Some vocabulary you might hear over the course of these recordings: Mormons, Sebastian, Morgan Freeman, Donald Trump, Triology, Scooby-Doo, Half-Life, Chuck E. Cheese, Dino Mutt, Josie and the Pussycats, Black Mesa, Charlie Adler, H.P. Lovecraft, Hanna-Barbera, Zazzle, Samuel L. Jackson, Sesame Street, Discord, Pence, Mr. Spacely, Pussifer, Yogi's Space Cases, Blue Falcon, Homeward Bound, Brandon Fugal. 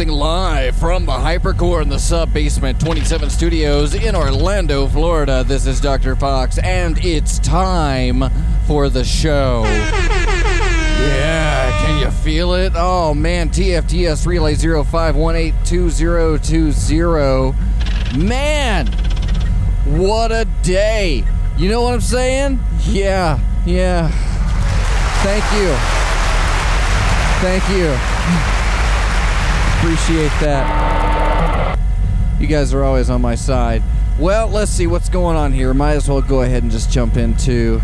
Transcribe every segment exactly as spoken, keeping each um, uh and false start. Live from the Hypercore in the Sub-Basement twenty-seven Studios in Orlando, Florida. This is Doctor Fox, and it's time for the show. Yeah, can you feel it? Oh, man, T F T S Relay zero five one eight two zero two zero. Man, what a day. You know what I'm saying? Yeah, yeah. Thank you. Thank you. Appreciate that. You guys are always on my side. Well, let's see what's going on here. Might as well go ahead and just jump into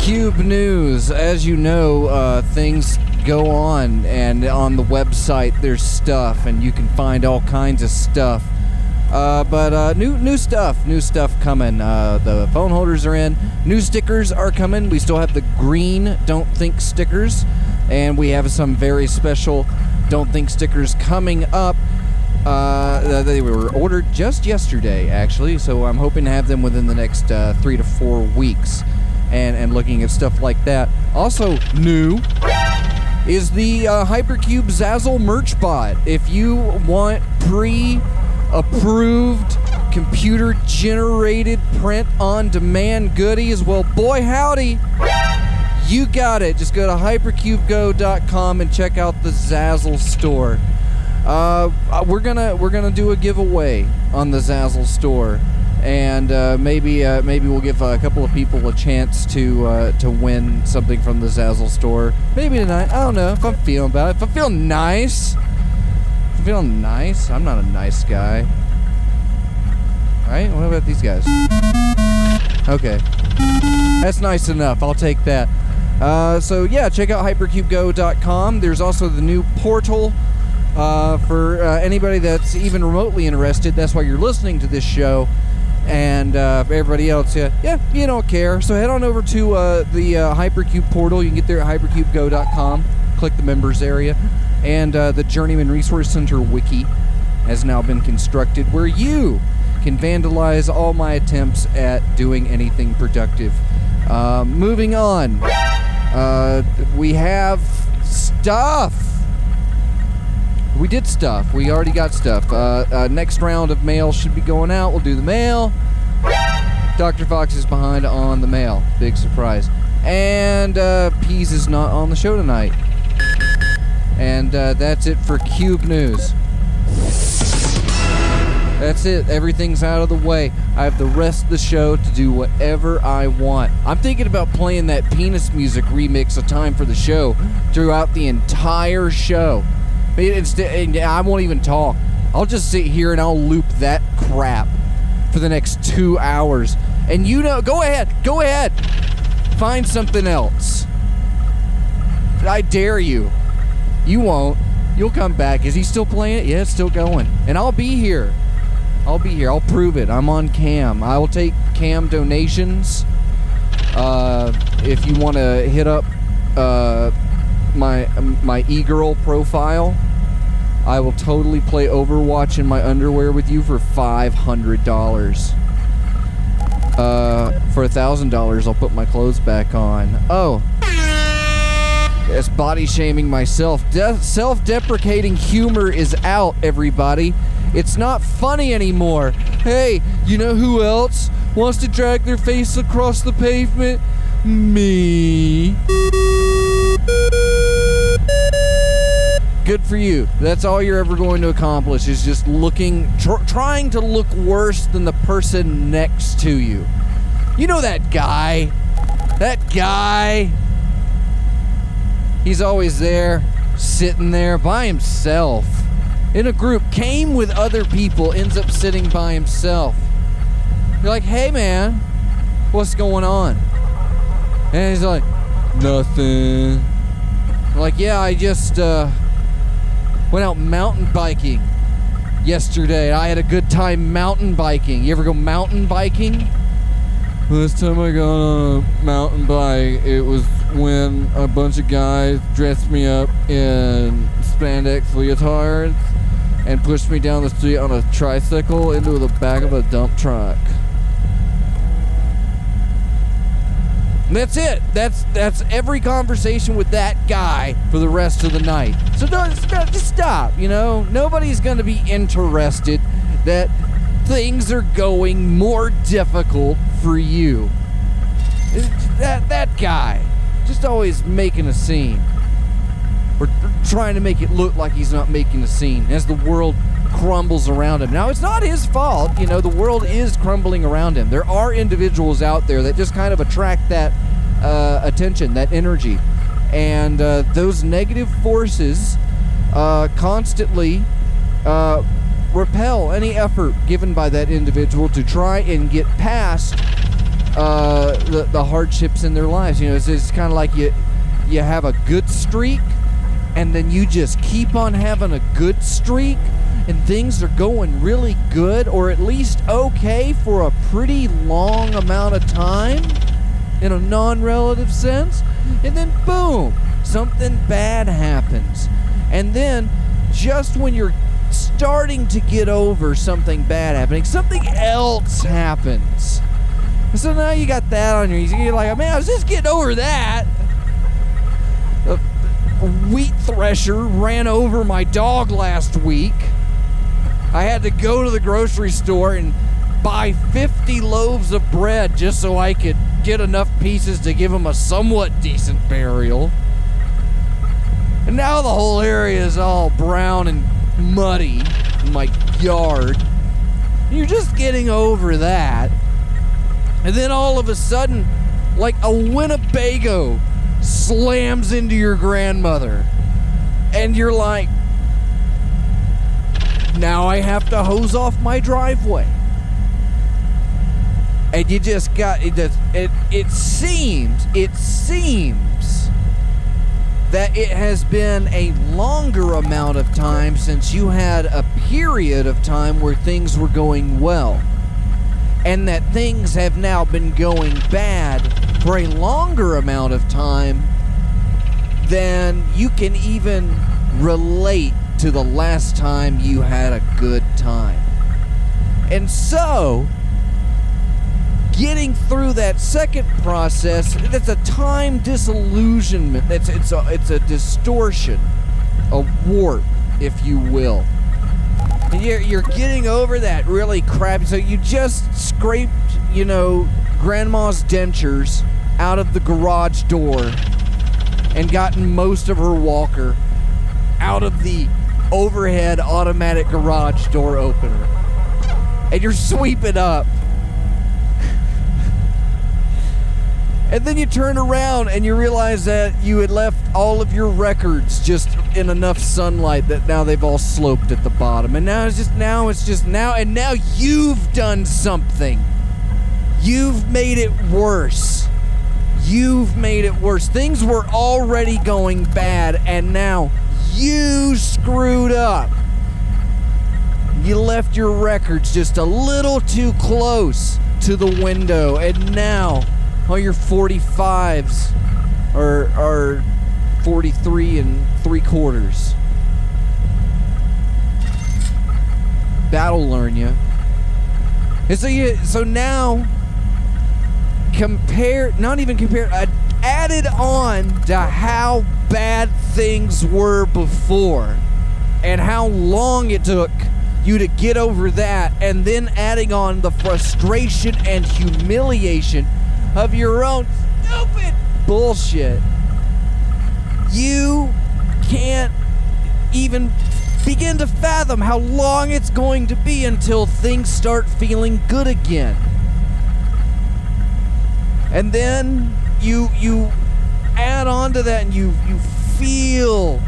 Cube News. As you know, uh, things go on, and on the website there's stuff, and you can find all kinds of stuff. Uh, but uh, new new stuff, new stuff coming. Uh, the phone holders are in. New stickers are coming. We still have the green Don't Think stickers. And we have some very special Don't Think stickers coming up. Uh, they were ordered just yesterday, actually, so I'm hoping to have them within the next uh, three to four weeks. And, and looking at stuff like that. Also new is the uh, Hypercube Zazzle merch bot. If you want pre-approved, computer-generated, print-on-demand goodies, well, boy howdy! You got it. Just go to hypercube go dot com and check out the Zazzle store. Uh, we're gonna we're gonna do a giveaway on the Zazzle store, and uh, maybe uh, maybe we'll give a couple of people a chance to uh, to win something from the Zazzle store. Maybe tonight. I don't know if I'm feeling about it. If I feel nice, if I feel nice. I'm not a nice guy. All right. What about these guys? Okay, that's nice enough. I'll take that. Uh, so yeah, check out hypercube go dot com. There's also the new portal uh, for uh, anybody that's even remotely interested. That's why you're listening to this show. And uh, for everybody else, yeah, yeah, you don't care. So head on over to uh, the uh, Hypercube portal. You can get there at hypercube go dot com. Click the members area. And uh, the Journeyman Resource Center wiki has now been constructed, where you can vandalize all my attempts at doing anything productive. Uh, moving on. Uh, we have stuff. We did stuff. We already got stuff. Uh, uh, next round of mail should be going out. We'll do the mail. Doctor Fox is behind on the mail. Big surprise. And uh, Pease is not on the show tonight. And uh, that's it for Cube News. That's it. Everything's out of the way. I have the rest of the show to do whatever I want. I'm thinking about playing that penis music remix of Time for the Show throughout the entire show. Instead, I won't even talk. I'll just sit here and I'll loop that crap for the next two hours. And you know, go ahead. Go ahead. Find something else. I dare you. You won't. You'll come back. Is he still playing it? Yeah, it's still going. And I'll be here. I'll be here. I'll prove it. I'm on cam. I will take cam donations. Uh, if you want to hit up uh, my my e-girl profile, I will totally play Overwatch in my underwear with you for five hundred dollars. Uh, for one thousand dollars, I'll put my clothes back on. Oh. That's body shaming myself. De- self-deprecating humor is out, everybody. It's not funny anymore. Hey, you know who else wants to drag their face across the pavement? Me. Good for you. That's all you're ever going to accomplish, is just looking, tr- trying to look worse than the person next to you. You know that guy? That guy? He's always there, sitting there by himself. In a group, came with other people, ends up sitting by himself. You're like, hey man, what's going on? And he's like, nothing. I'm like, yeah, I just uh, went out mountain biking yesterday. I had a good time mountain biking. You ever go mountain biking? Last time I got on a mountain bike, it was when a bunch of guys dressed me up in spandex leotards and pushed me down the street on a tricycle into the back of a dump truck. And that's it. That's that's every conversation with that guy for the rest of the night. So don't, just stop, you know? Nobody's going to be interested that things are going more difficult for you. That, that guy. Just always making a scene. Or trying to make it look like he's not making a scene as the world crumbles around him. Now, it's not his fault. You know, the world is crumbling around him. There are individuals out there that just kind of attract that uh, attention, that energy. And uh, those negative forces uh, constantly uh, repel any effort given by that individual to try and get past Uh, the, the hardships in their lives. You know, it's, it's kind of like you you have a good streak, and then you just keep on having a good streak, and things are going really good, or at least okay, for a pretty long amount of time in a non-relative sense, and then boom, something bad happens. And then just when you're starting to get over something bad happening, something else happens. So now you got that on your, you're like, man, I was just getting over that. A wheat thresher ran over my dog last week. I had to go to the grocery store and buy fifty loaves of bread just so I could get enough pieces to give him a somewhat decent burial. And now the whole area is all brown and muddy in my yard. You're just getting over that. And then all of a sudden, like a Winnebago slams into your grandmother. And you're like, now I have to hose off my driveway. And you just got, it, it, it seems, it seems that it has been a longer amount of time since you had a period of time where things were going well, and that things have now been going bad for a longer amount of time than you can even relate to the last time you had a good time. And so, getting through that second process, that's a time disillusionment. It's, it's, a, it's a distortion, a warp, if you will. And you're, you're getting over that really crappy. So you just scraped, you know, Grandma's dentures out of the garage door and gotten most of her walker out of the overhead automatic garage door opener. And you're sweeping up. And then you turn around and you realize that you had left all of your records just in enough sunlight that now they've all sloped at the bottom. And now it's just, now it's just, now, and now you've done something. You've made it worse. You've made it worse. Things were already going bad, and now you screwed up. You left your records just a little too close to the window, and now all your forty-fives are, are forty-three and three quarters. That'll learn you. And so, you, so now, compare, not even compare, uh, added on to how bad things were before and how long it took you to get over that, and then adding on the frustration and humiliation of your own stupid bullshit. You can't even begin to fathom how long it's going to be until things start feeling good again. And then you you add on to that, and you you feel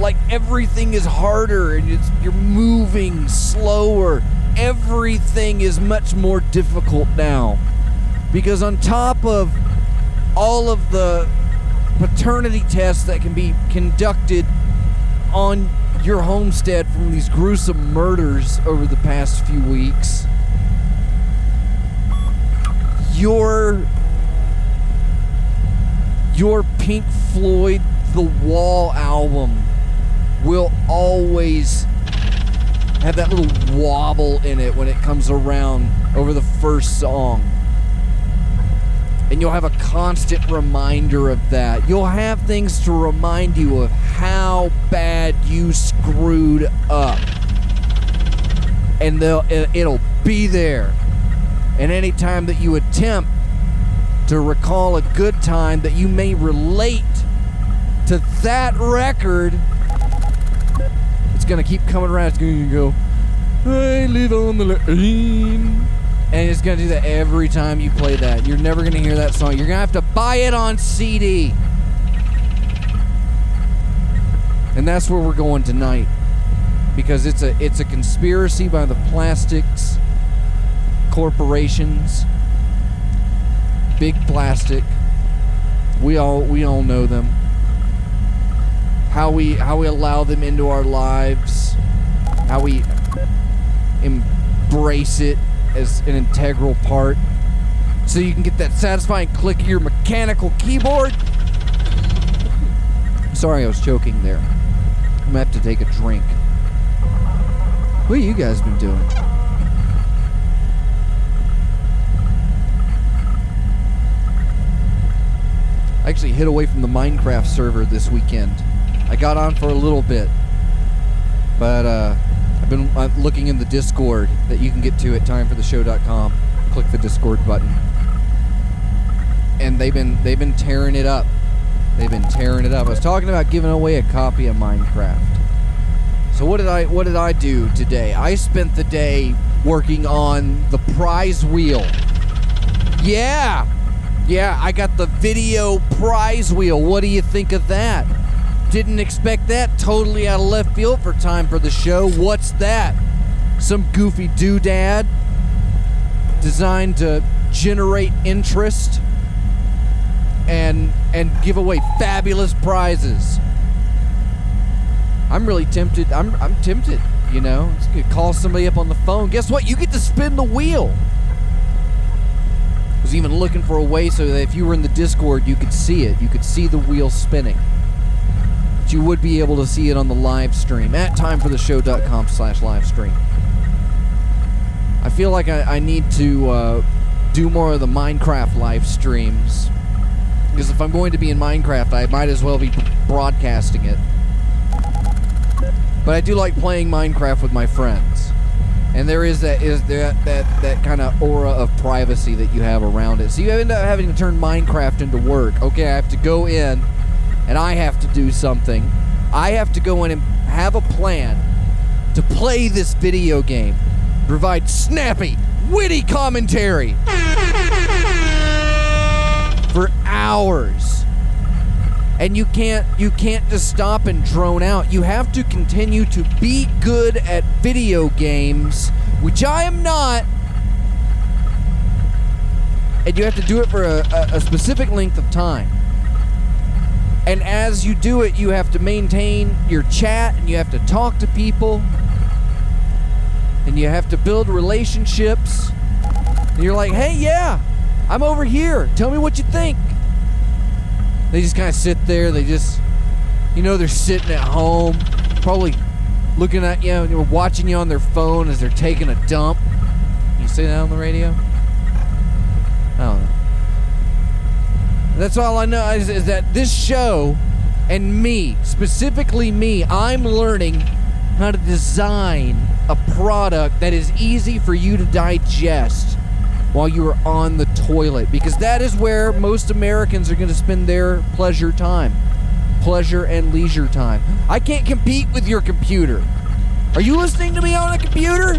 like everything is harder, and it's, you're moving slower. Everything is much more difficult now. Because on top of all of the paternity tests that can be conducted on your homestead from these gruesome murders over the past few weeks, your your Pink Floyd The Wall album will always have that little wobble in it when it comes around over the first song. And you'll have a constant reminder of that. You'll have things to remind you of how bad you screwed up. And they'll, it'll be there. And any time that you attempt to recall a good time that you may relate to that record, it's going to keep coming around. It's going to go, I live on the lane. And it's going to do that every time you play that. You're never going to hear that song. You're going to have to buy it on C D. And that's where we're going tonight. Because it's a it's a conspiracy by the plastics corporations. Big Plastic. We all we all know them. How we how we allow them into our lives. How we embrace it as an integral part, so you can get that satisfying click of your mechanical keyboard. Sorry, I was choking there. I'm gonna have to take a drink. What have you guys been doing? I actually hid away from the Minecraft server this weekend. I got on for a little bit, but uh I've been looking in the Discord that you can get to at time for the show dot com. Click the Discord button, and they've been they've been tearing it up. They've been tearing it up. I was talking about giving away a copy of Minecraft. So what did I what did I do today? I spent the day working on the prize wheel. Yeah, yeah, I got the video prize wheel. What do you think of that? Didn't expect that. Totally out of left field for Time for the Show. What's that? Some goofy doodad designed to generate interest. and and give away fabulous prizes. I'm really tempted. I'm I'm tempted, you know. Just gonna call somebody up on the phone. Guess what? You get to spin the wheel. I was even looking for a way so that if you were in the Discord, you could see it. You could see the wheel spinning. But you would be able to see it on the live stream at time for the show dot com slash live stream. I feel like I, I need to uh, do more of the Minecraft live streams. Because if I'm going to be in Minecraft, I might as well be broadcasting it. But I do like playing Minecraft with my friends. And there is that is that that, that kind of aura of privacy that you have around it. So you end up having to turn Minecraft into work. Okay, I have to go in and I have to do something. I have to go in and have a plan to play this video game. Provide snappy, witty commentary for hours. And you can't you can't just stop and drone out. You have to continue to be good at video games, which I am not. And you have to do it for a, a, a specific length of time. And as you do it, you have to maintain your chat, and you have to talk to people, and you have to build relationships. And you're like, hey, yeah, I'm over here. Tell me what you think. They just kind of sit there. They just, you know, they're sitting at home, probably looking at you, and they're watching you on their phone as they're taking a dump. You say that on the radio? I don't know. That's all I know is, is that this show and me, specifically me, I'm learning how to design a product that is easy for you to digest while you are on the toilet, because that is where most Americans are going to spend their pleasure time. Pleasure and leisure time. I can't compete with your computer. Are you listening to me on a computer?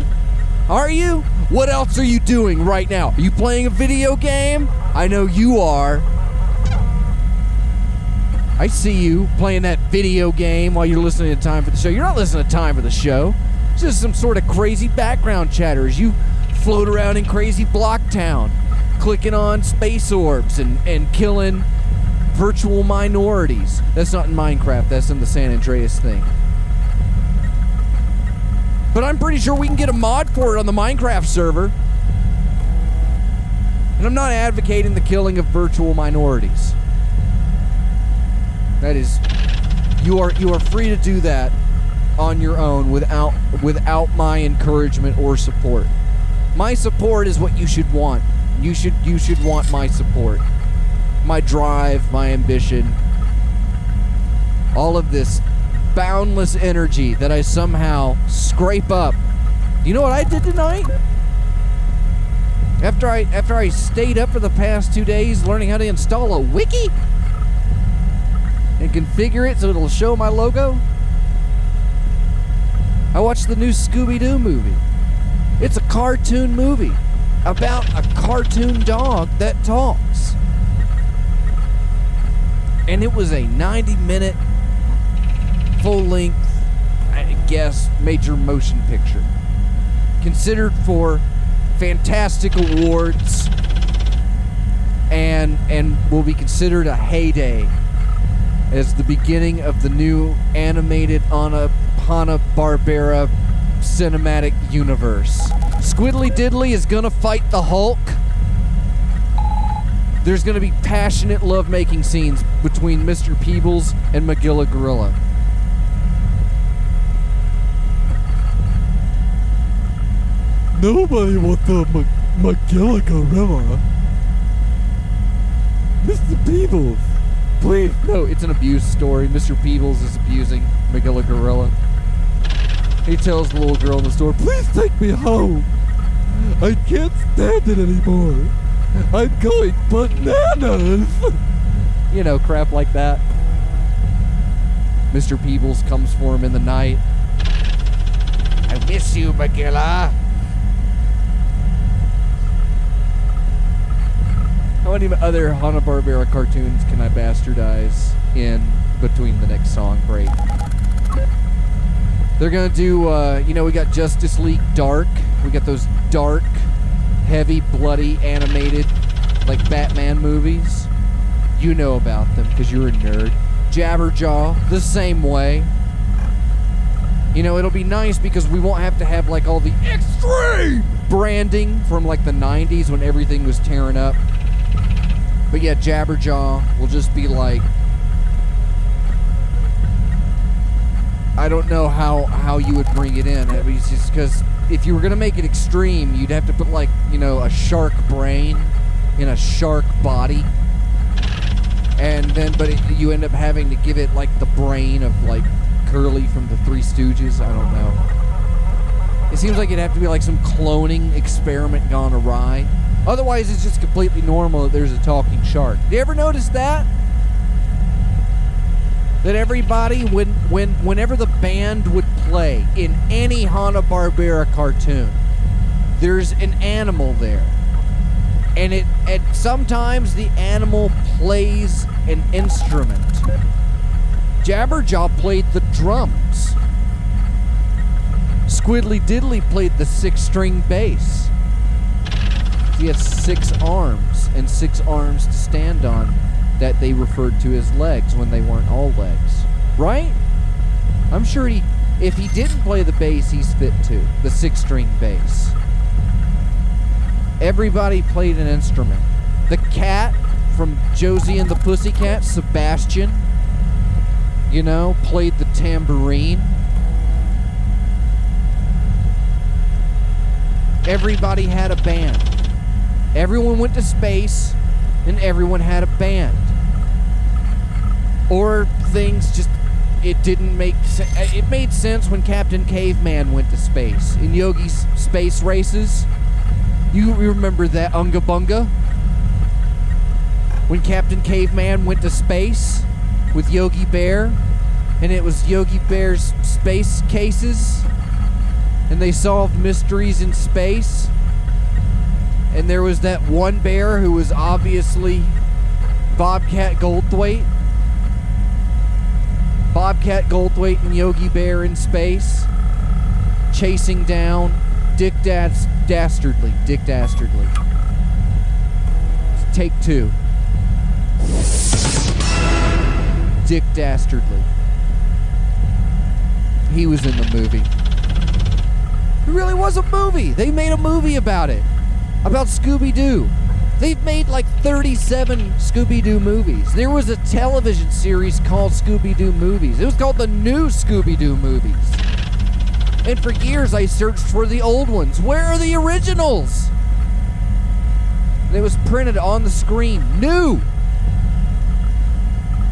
Are you? What else are you doing right now? Are you playing a video game? I know you are. I see you playing that video game while you're listening to Time for the Show. You're not listening to Time for the Show. It's just some sort of crazy background chatter as you float around in crazy block town, clicking on space orbs and, and killing virtual minorities. That's not in Minecraft, that's in the San Andreas thing. But I'm pretty sure we can get a mod for it on the Minecraft server. And I'm not advocating the killing of virtual minorities. That is, you are you are free to do that on your own without without my encouragement or support. My support is what you should want. You should you should want my support, my drive, my ambition, all of this boundless energy that I somehow scrape up. You know what I did tonight? After I after I stayed up for the past two days learning how to install a wiki and configure it so it'll show my logo, I watched the new Scooby-Doo movie. It's a cartoon movie about a cartoon dog that talks. And it was a ninety minute full-length, I guess, major motion picture. Considered for fantastic awards and and will be considered a heyday as the beginning of the new animated Hanna-Barbera cinematic universe. Squiddly Diddly is gonna fight the Hulk. There's gonna be passionate lovemaking scenes between Mister Peebles and Magilla Gorilla. Nobody wants the Mag- Magilla Gorilla. Mister Peebles, please. No, it's an abuse story. Mister Peebles is abusing Magilla Gorilla. He tells the little girl in the store, please take me home. I can't stand it anymore. I'm going bananas. You know, crap like that. Mister Peebles comes for him in the night. I miss you, Magilla. How many other Hanna-Barbera cartoons can I bastardize in between the next song break? They're going to do, uh, you know, we got Justice League Dark. We got those dark, heavy, bloody, animated, like Batman movies. You know about them because you're a nerd. Jabberjaw, the same way. You know, it'll be nice because we won't have to have, like, all the extreme branding from, like, the nineties when everything was tearing up. But, yeah, Jabberjaw will just be, like... I don't know how, how you would bring it in. I mean, it's just because if you were going to make it extreme, you'd have to put, like, you know, a shark brain in a shark body. And then, but it, you end up having to give it, like, the brain of, like, Curly from the Three Stooges. I don't know. It seems like it'd have to be, like, some cloning experiment gone awry. Otherwise, it's just completely normal that there's a talking shark. Do you ever notice that? That everybody, when, when, whenever the band would play in any Hanna-Barbera cartoon, there's an animal there. And it, and sometimes the animal plays an instrument. Jabberjaw played the drums. Squiddly Diddly played the six-string bass. He had six arms and six arms to stand on. That they referred to as legs when they weren't all legs, right? I'm sure he, if he didn't play the bass, he's fit to, the six-string bass. Everybody played an instrument. The cat from Josie and the Pussycat, Sebastian, you know, played the tambourine. Everybody had a band. Everyone went to space, and everyone had a band. Or things just, it didn't make sense. It made sense when Captain Caveman went to space. In Yogi's space races, you remember that Unga Bunga? When Captain Caveman went to space with Yogi Bear, and it was Yogi Bear's space cases, and they solved mysteries in space. And there was that one bear who was obviously Bobcat Goldthwait. Bobcat Goldthwait and Yogi Bear in space, chasing down Dick Dast- Dastardly. Dick Dastardly. It's take two. Dick Dastardly. He was in the movie. It really was a movie. They made a movie about it. About Scooby-Doo. They've made like thirty-seven Scooby-Doo movies. There was a television series called Scooby-Doo Movies. It was called the New Scooby-Doo Movies. And for years I searched for the old ones. Where are the originals? And it was printed on the screen. New!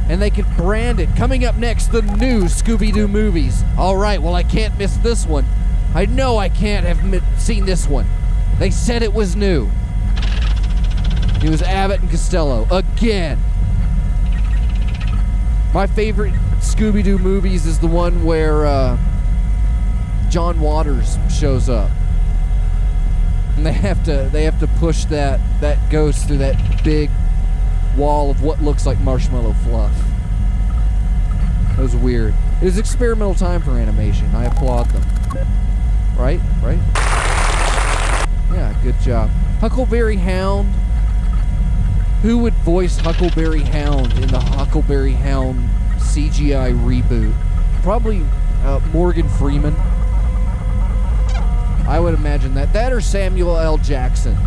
And they could brand it. Coming up next, the New Scooby-Doo Movies. All right, well, I can't miss this one. I know I can't have mi- seen this one. They said it was new. It was Abbott and Costello, again. My favorite Scooby-Doo movies is the one where uh, John Waters shows up. And they have to they have to push that, that ghost through that big wall of what looks like marshmallow fluff. That was weird. It was experimental time for animation. I applaud them. Right? Right? Yeah, good job. Huckleberry Hound. Who would voice Huckleberry Hound in the Huckleberry Hound C G I reboot? Probably uh, Morgan Freeman. I would imagine that. That or Samuel L. Jackson.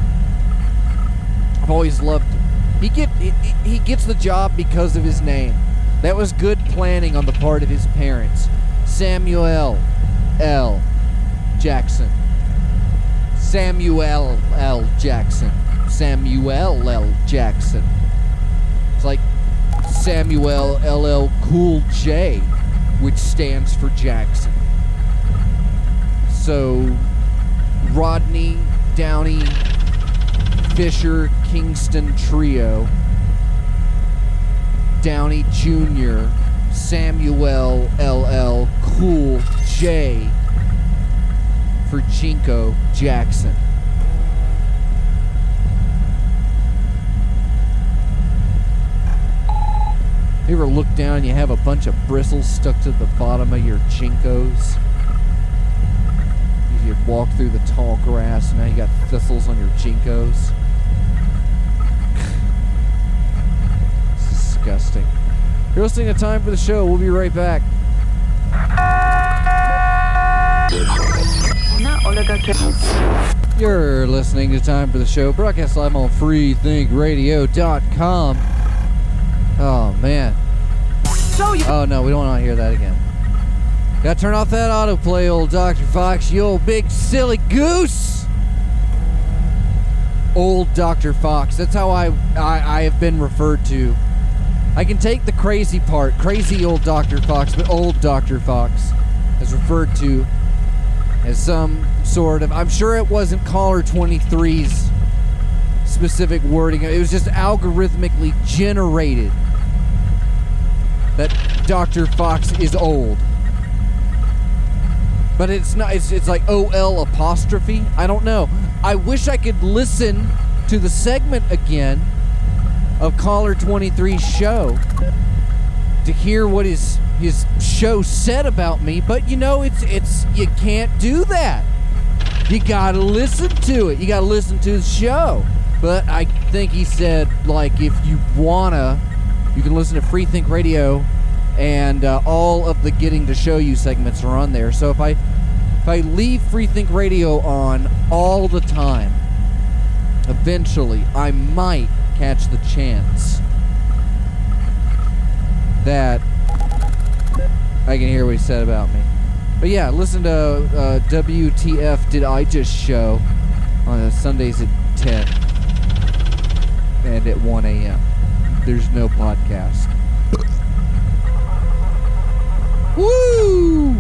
I've always loved him. He, get, he, he gets the job because of his name. That was good planning on the part of his parents. Samuel L. Jackson. Samuel L. Jackson. Samuel L. Jackson. It's like Samuel L L Cool J, which stands for Jackson. So, Rodney, Downey, Fisher, Kingston Trio, Downey Junior, Samuel L L Cool J, for Chinko Jackson. You ever look down and you have a bunch of bristles stuck to the bottom of your Chinkos? You walk through the tall grass and now you got thistles on your Chinkos. It's disgusting. You're listening to Time for the Show. We'll be right back. You're listening to Time for the Show, broadcast live on freethink radio dot com. Oh, man. Oh, no, we don't want to hear that again. Gotta turn off that autoplay, old Doctor Fox, you old big silly goose! Old Doctor Fox, that's how I, I, I have been referred to. I can take the crazy part, crazy old Doctor Fox, but old Doctor Fox is referred to as some sort of, I'm sure it wasn't caller twenty-three's specific wording, it was just algorithmically generated that Doctor Fox is old. But it's not, it's, it's like O L apostrophe, I don't know. I wish I could listen to the segment again of Caller twenty-three's show to hear what his his show said about me, but you know, it's it's you can't do that. You gotta listen to it. You gotta listen to the show. But I think he said, like, if you wanna, you can listen to Freethink Radio, and uh, all of the Getting to Show You segments are on there. So if I if I leave Freethink Radio on all the time, eventually I might catch the chance that I can hear what he said about me. But yeah, listen to uh, W T F Did I Just Show on Sundays at ten and at one a.m. There's no podcast. Woo!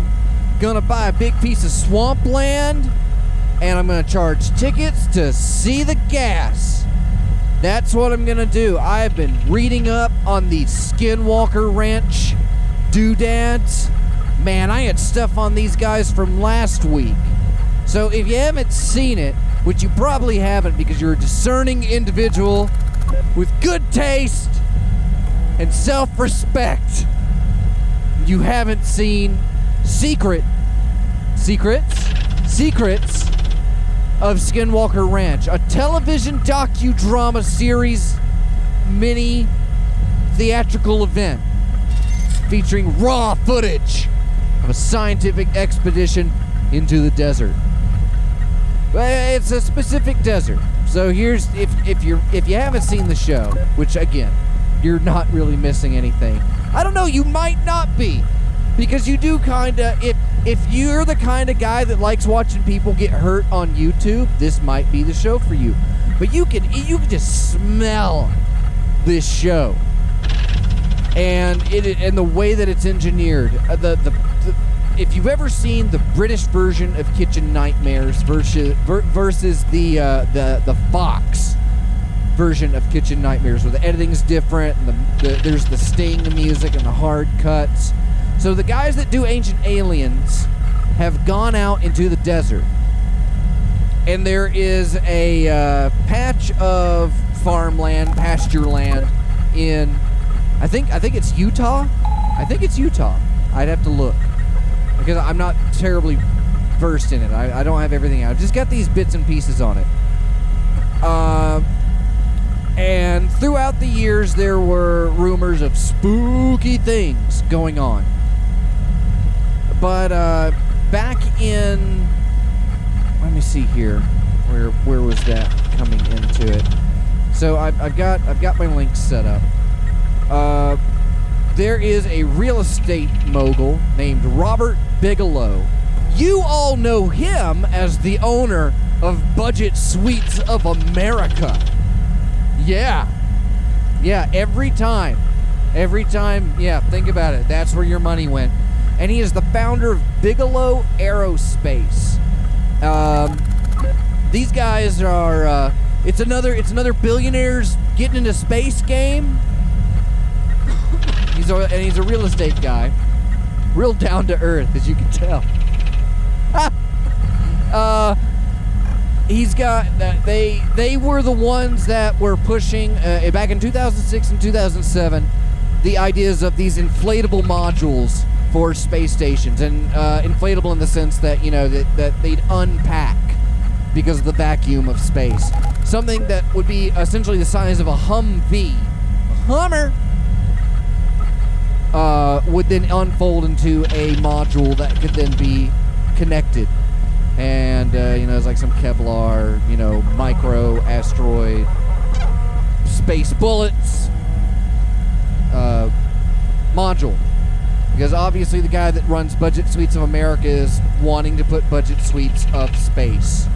Gonna buy a big piece of swampland, and I'm gonna charge tickets to see the gas. That's what I'm gonna do. I've been reading up on the Skinwalker Ranch doodads. Man, I had stuff on these guys from last week. So if you haven't seen it, which you probably haven't because you're a discerning individual with good taste and self-respect, you haven't seen Secret, Secrets, Secrets of Skinwalker Ranch, a television docudrama series mini theatrical event featuring raw footage of a scientific expedition into the desert. It's a specific desert. So here's, if if you if you haven't seen the show, which again, you're not really missing anything. I don't know, you might not be, because you do kinda, if if you're the kind of guy that likes watching people get hurt on YouTube, this might be the show for you. But you can you can just smell this show, and it and the way that it's engineered. The the, the if you've ever seen the British version of Kitchen Nightmares versus versus the uh, the the Fox version of Kitchen Nightmares, where the editing's different, and the, the, there's the sting of music and the hard cuts. So the guys that do Ancient Aliens have gone out into the desert, and there is a uh, patch of farmland, pasture land in, I think I think it's Utah. I think it's Utah. I'd have to look because I'm not terribly versed in it. I, I don't have everything out. I've just got these bits and pieces on it. Um. Uh, And throughout the years, there were rumors of spooky things going on. But uh, back in, let me see here, where where was that coming into it? So I've, I've got I've got my links set up. Uh, there is a real estate mogul named Robert Bigelow. You all know him as the owner of Budget Suites of America. Yeah, yeah, every time, every time, yeah, think about it, that's where your money went. And he is the founder of Bigelow Aerospace. Um, these guys are, uh, it's another, it's another billionaires getting into space game. He's a, and he's a real estate guy, real down to earth, as you can tell. uh... He's got, uh, they they were the ones that were pushing, uh, back in two thousand six and two thousand seven, the ideas of these inflatable modules for space stations. And uh, inflatable in the sense that, you know, that, that they'd unpack because of the vacuum of space. Something that would be essentially the size of a Humvee. A Hummer! uh, would then unfold into a module that could then be connected. And, uh, you know, it's like some Kevlar, you know, micro asteroid, space bullets, uh, module. Because obviously the guy that runs Budget Suites of America is wanting to put Budget Suites of Space.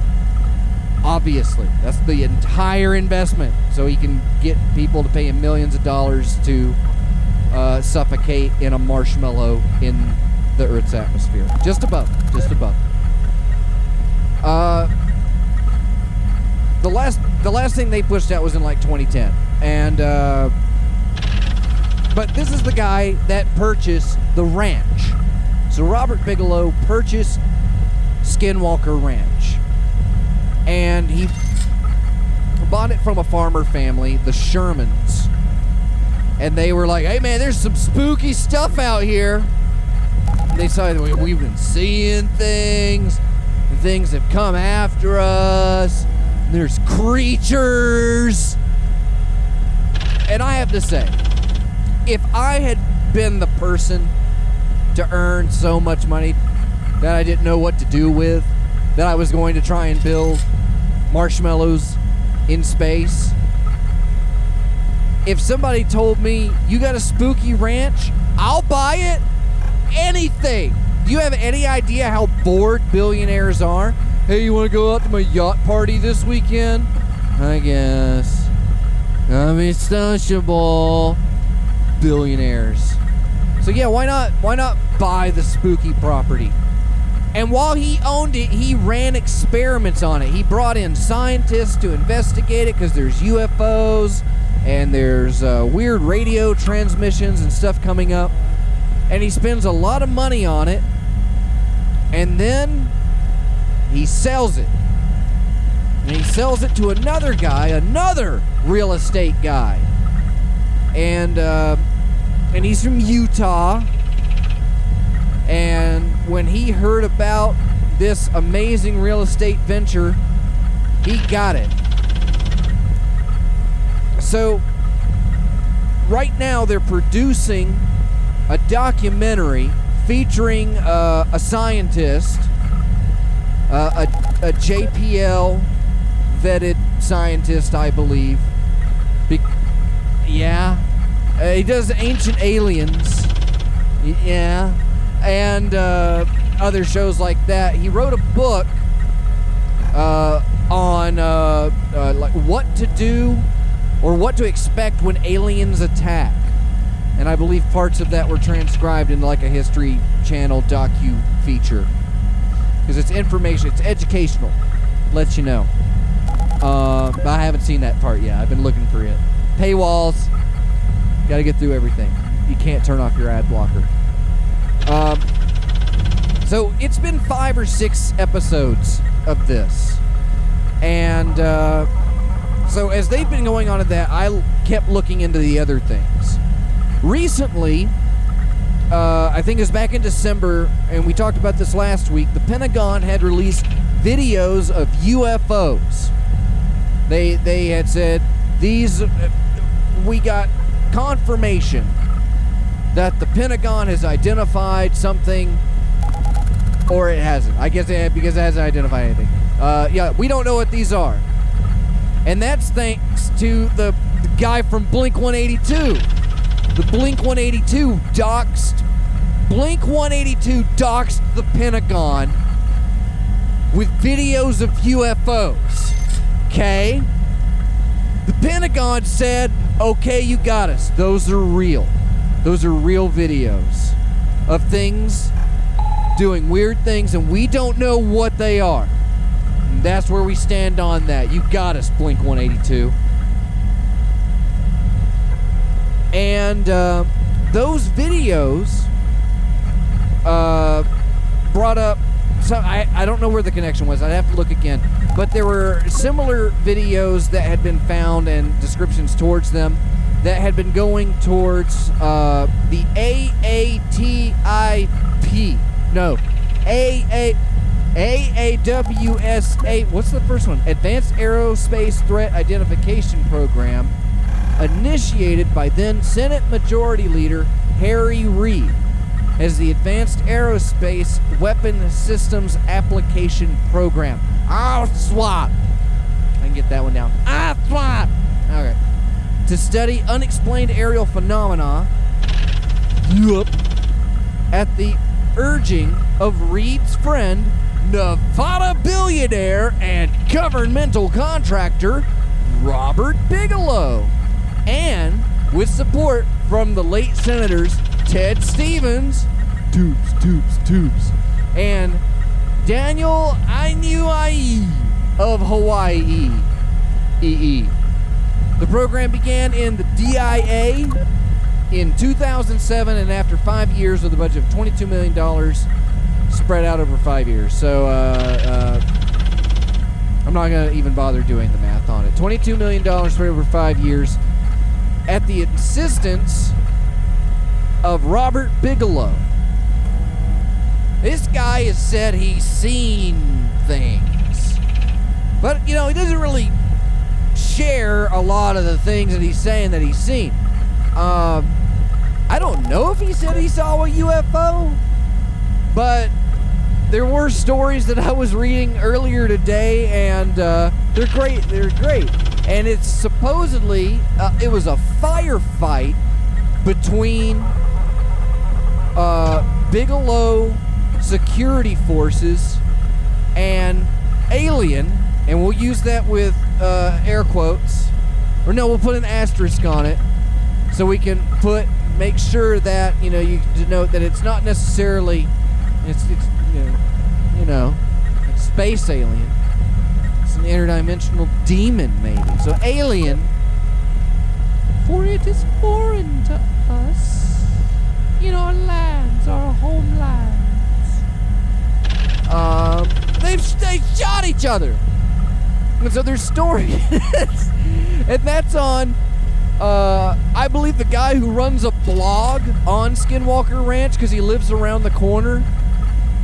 Obviously. That's the entire investment. So he can get people to pay him millions of dollars to uh, suffocate in a marshmallow in the Earth's atmosphere. Just above. Just above. Uh, the last the last thing they pushed out was in like twenty ten. And, uh... But this is the guy that purchased the ranch. So Robert Bigelow purchased Skinwalker Ranch. And he bought it from a farmer family, the Shermans. And they were like, hey man, there's some spooky stuff out here. And they said, we've been seeing things. Things have come after us. There's creatures. And I have to say, if I had been the person to earn so much money that I didn't know what to do with, that I was going to try and build marshmallows in space, if somebody told me, you got a spooky ranch, I'll buy it. Anything. Do you have any idea how bored billionaires are? Hey, you want to go out to my yacht party this weekend? I guess. I'm be sociable. Billionaires. So yeah, why not why not buy the spooky property? And while he owned it, he ran experiments on it. He brought in scientists to investigate it because there's U F Os and there's uh, weird radio transmissions and stuff coming up. And he spends a lot of money on it. And then he sells it. And he sells it to another guy, another real estate guy. And uh, and he's from Utah. And when he heard about this amazing real estate venture, he got it. So right now they're producing a documentary featuring uh, a scientist, uh, a, a J P L vetted scientist, I believe. Be- Yeah, uh, he does Ancient Aliens, yeah, and uh, other shows like that. He wrote a book uh, on uh, uh, like what to do or what to expect when aliens attack, and I believe parts of that were transcribed into like a History Channel docu feature because it's information, it's educational, lets you know. Uh, but I haven't seen that part yet. I've been looking for it. Paywalls, gotta get through everything. You can't turn off your ad blocker. Um, so it's been five or six episodes of this, and uh, so as they've been going on to that, I kept looking into the other things. Recently, uh, I think it was back in December, and we talked about this last week. The Pentagon had released videos of U F Os. They they had said these. We got confirmation that the Pentagon has identified something, or it hasn't. I guess it, because it hasn't identified anything. Uh, yeah, we don't know what these are. And that's thanks to the, the guy from Blink one eighty-two. The Blink one eighty-two doxed... Blink one eighty-two doxed the Pentagon with videos of U F Os. Okay? The Pentagon said, okay, you got us. Those are real. Those are real videos of things doing weird things, and we don't know what they are. And that's where we stand on that. You got us, Blink one eighty-two. And uh, those videos uh, brought up... So I, I don't know where the connection was. I'd have to look again. But there were similar videos that had been found and descriptions towards them that had been going towards uh, the A A T I P. No. A A A A W S A. What's the first one? Advanced Aerospace Threat Identification Program, initiated by then Senate Majority Leader Harry Reid as the Advanced Aerospace Weapon Systems Application Program. I'll swap. I can get that one down. I'll swap. Okay. To study unexplained aerial phenomena. Yup. At the urging of Reed's friend, Nevada billionaire and governmental contractor, Robert Bigelow, and with support from the late senators Ted Stevens, Tubes, Tubes, Tubes, and Daniel Anuai of Hawaii. E E. The program began in the D I A in two thousand seven, and after five years with a budget of twenty-two million dollars spread out over five years. So, uh, uh, I'm not going to even bother doing the math on it. twenty-two million dollars spread over five years at the insistence of Robert Bigelow. This guy has said he's seen things. But, you know, he doesn't really share a lot of the things that he's saying that he's seen. Um, I don't know if he said he saw a U F O, but there were stories that I was reading earlier today, and uh, they're great. They're great. And it's supposedly, uh, it was a firefight between uh, Bigelow security forces and alien, and we'll use that with uh, air quotes, or no, we'll put an asterisk on it. So we can put, make sure that, you know, you denote that it's not necessarily, it's, it's you know, you know, it's space alien. It's an interdimensional demon, maybe. So alien, for it is foreign to us, in our lands, our homelands. Um, they've, they shot each other. And so there's stories. And that's on... Uh, I believe the guy who runs a blog on Skinwalker Ranch, because he lives around the corner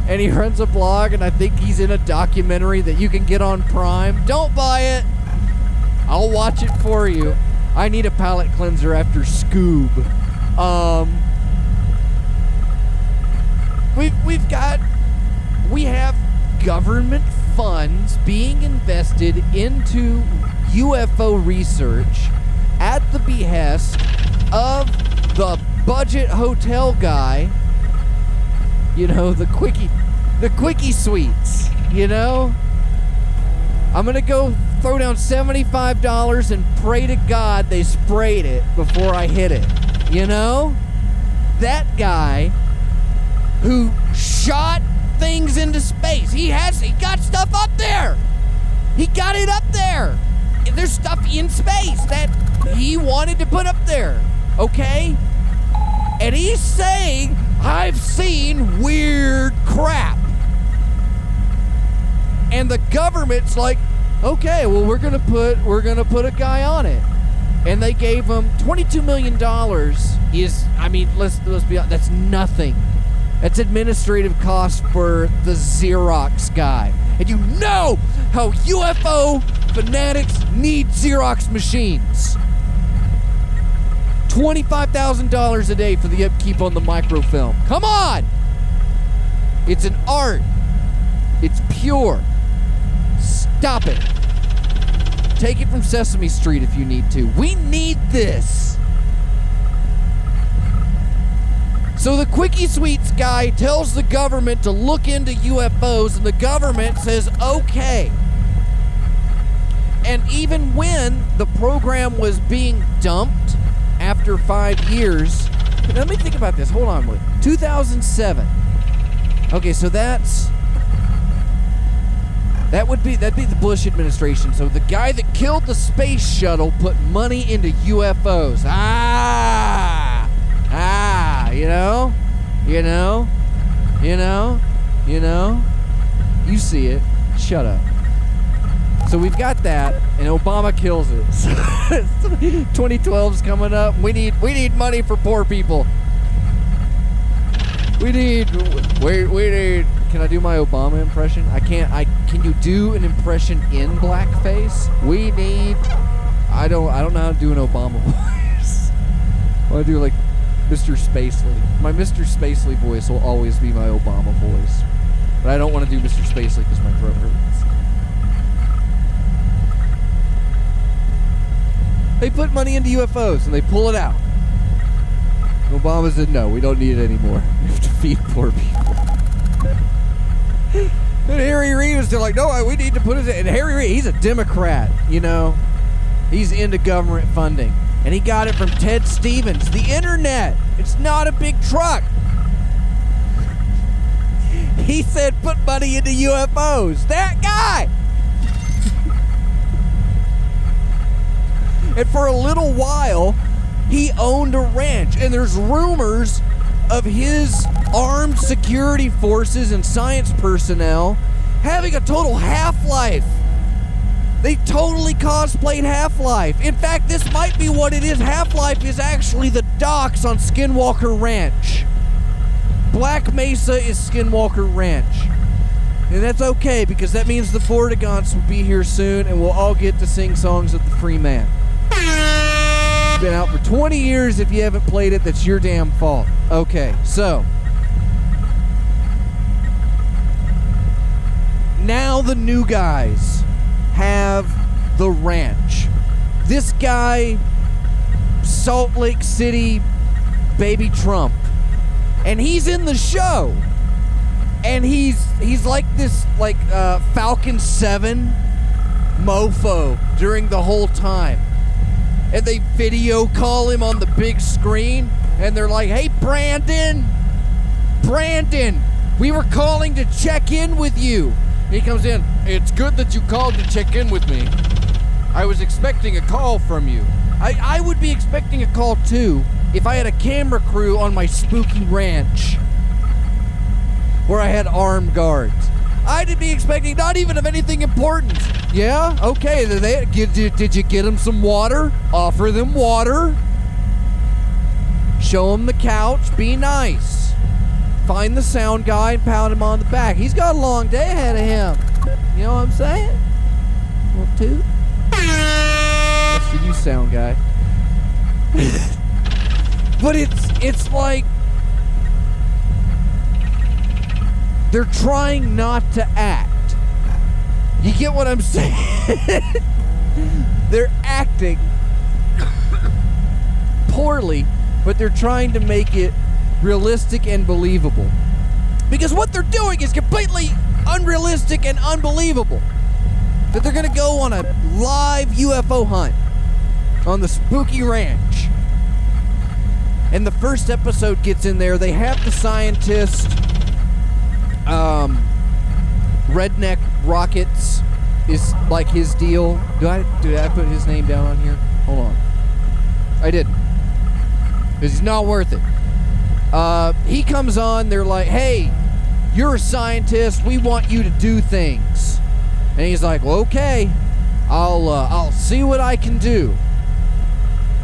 and he runs a blog, and I think he's in a documentary that you can get on Prime. Don't buy it. I'll watch it for you. I need a palate cleanser after Scoob. Um, we've, we've got, we have government funds being invested into U F O research at the behest of the budget hotel guy, you know, the quickie, the quickie suites, you know? I'm gonna go throw down seventy-five dollars and pray to God they sprayed it before I hit it, you know? That guy who shot things into space, he has, he got stuff up there! He got it up there! There's stuff in space that he wanted to put up there, okay? And he's saying, I've seen weird crap. And the government's like, okay, well, we're gonna put we're gonna put a guy on it. And they gave him twenty-two million dollars. Is, I mean, let's let's be honest, that's nothing. That's administrative cost for the Xerox guy. And you know how U F O fanatics need Xerox machines. twenty-five thousand dollars a day for the upkeep on the microfilm. Come on! It's an art. It's pure. Stop it. Take it from Sesame Street if you need to. We need this. So the Quickie Sweets guy tells the government to look into U F Os, and the government says, okay. And even when the program was being dumped after five years, let me think about this. Hold on, wait. two thousand seven. Okay, so that's that would be that'd be the Bush administration. So the guy that killed the space shuttle put money into U F Os. Ah, ah, you know, you know, you know, you know, you see it. Shut up. So we've got that, and Obama kills it. twenty twelve's coming up. We need we need money for poor people. We need we we need. Can I do my Obama impression? I can't. I can you do an impression in blackface? We need. I don't I don't know how to do an Obama voice. I want to do like Mister Spacely. My Mister Spacely voice will always be my Obama voice. But I don't want to do Mister Spacely because my throat hurts. They put money into U F Os and they pull it out. Obama said, no, we don't need it anymore. We have to feed poor people. And Harry Reid was still like, no, I, we need to put it in. And Harry Reid, he's a Democrat, you know. He's into government funding. And he got it from Ted Stevens. The internet. It's not a big truck. He said, put money into U F Os. That guy. And for a little while, he owned a ranch, and there's rumors of his armed security forces and science personnel having a total Half-Life. They totally cosplayed Half-Life. In fact, this might be what it is. Half-Life is actually the docks on Skinwalker Ranch. Black Mesa is Skinwalker Ranch. And that's okay, because that means the Vortigants will be here soon, and we'll all get to sing songs of the free man. Been out for twenty years. If you haven't played it, that's your damn fault. Okay, so now the new guys have the ranch. This guy, Salt Lake City baby Trump, and he's in the show, and he's he's like this like uh, Falcon seven mofo during the whole time. And they video call him on the big screen, and they're like, hey, Brandon, Brandon, we were calling to check in with you. And he comes in, it's good that you called to check in with me. I was expecting a call from you. I, I would be expecting a call, too, if I had a camera crew on my spooky ranch where I had armed guards. I didn't be expecting not even of anything important. Yeah? Okay. Did, they, did, you, did you get them some water? Offer them water. Show them the couch. Be nice. Find the sound guy and pound him on the back. He's got a long day ahead of him. You know what I'm saying? One, two. That's for you, sound guy. But it's it's like... they're trying not to act. You get what I'm saying? They're acting poorly, but they're trying to make it realistic and believable. Because what they're doing is completely unrealistic and unbelievable. That they're going to go on a live U F O hunt on the spooky ranch. And the first episode gets in there. They have the scientist... Um, Redneck Rockets is like his deal. Do I did I put his name down on here? Hold on, I didn't, because he's not worth it. Uh, he comes on. They're like, "Hey, you're a scientist. We want you to do things." And he's like, well, "Okay, I'll uh, I'll see what I can do."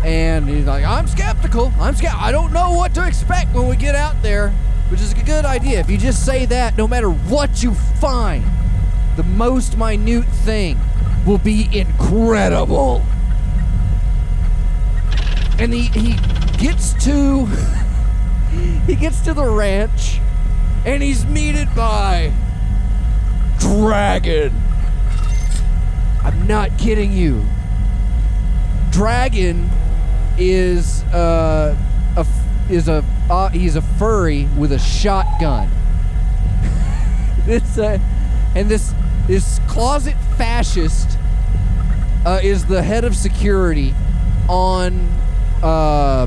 And he's like, "I'm skeptical. I'm sca- I don't know what to expect when we get out there." Which is a good idea. If you just say that, no matter what you find, the most minute thing will be incredible. And he, he gets to he gets to the ranch, and he's meted by Dragon. I'm not kidding you. Dragon is uh, a is a Uh, he's a furry with a shotgun. This, uh, and this this closet fascist uh, is the head of security on uh,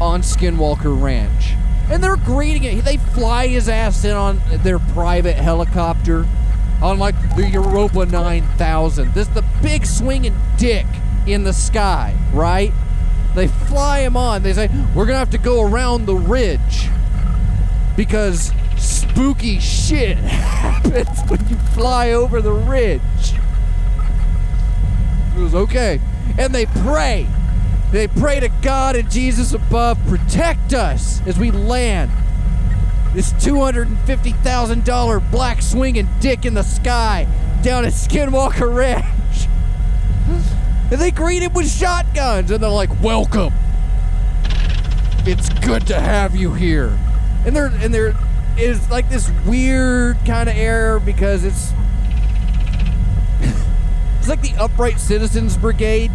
on Skinwalker Ranch, and they're greeting it. They fly his ass in on their private helicopter, on like the Europa nine thousand. This the big swinging dick in the sky, right? They fly him on. They say, we're going to have to go around the ridge because spooky shit happens when you fly over the ridge. It was okay. And they pray. They pray to God and Jesus above, protect us as we land. This two hundred fifty thousand dollars black swinging dick in the sky down at Skinwalker Ranch. And they greet him with shotguns, and they're like, welcome. it's good to have you here. And there, and there is like this weird kind of air because it's it's like the Upright Citizens Brigade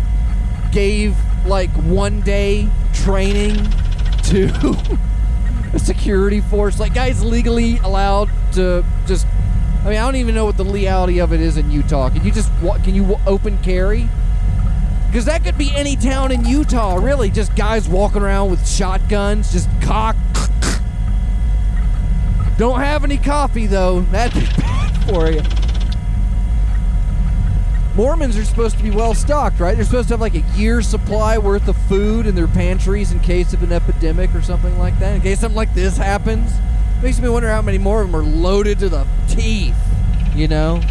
gave like one day training to a security force. Like, guys legally allowed to just, I mean, I don't even know what the legality of it is in Utah. Can you just, can you open carry? Because that could be any town in Utah, really. Just guys walking around with shotguns, just cock. Don't have any coffee, though. That'd be bad for you. Mormons are supposed to be well-stocked, right? They're supposed to have like a year's supply worth of food in their pantries in case of an epidemic or something like that. In case something like this happens. Makes me wonder how many more of them are loaded to the teeth, you know?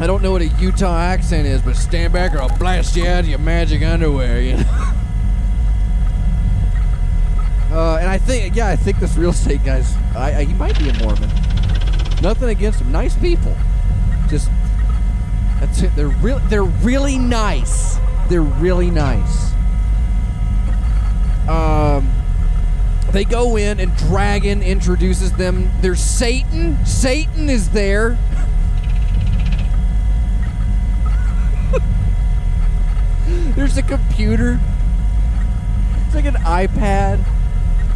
I don't know what a Utah accent is, but stand back or I'll blast you out of your magic underwear, you know? Uh, and I think, yeah, I think this real estate guy's, I, I, he might be a Mormon. Nothing against him. Nice people. Just, that's it. They're, re- they're really nice. They're really nice. Um, they go in and Dragon introduces them. There's Satan. Satan is there. There's a computer. It's like an iPad,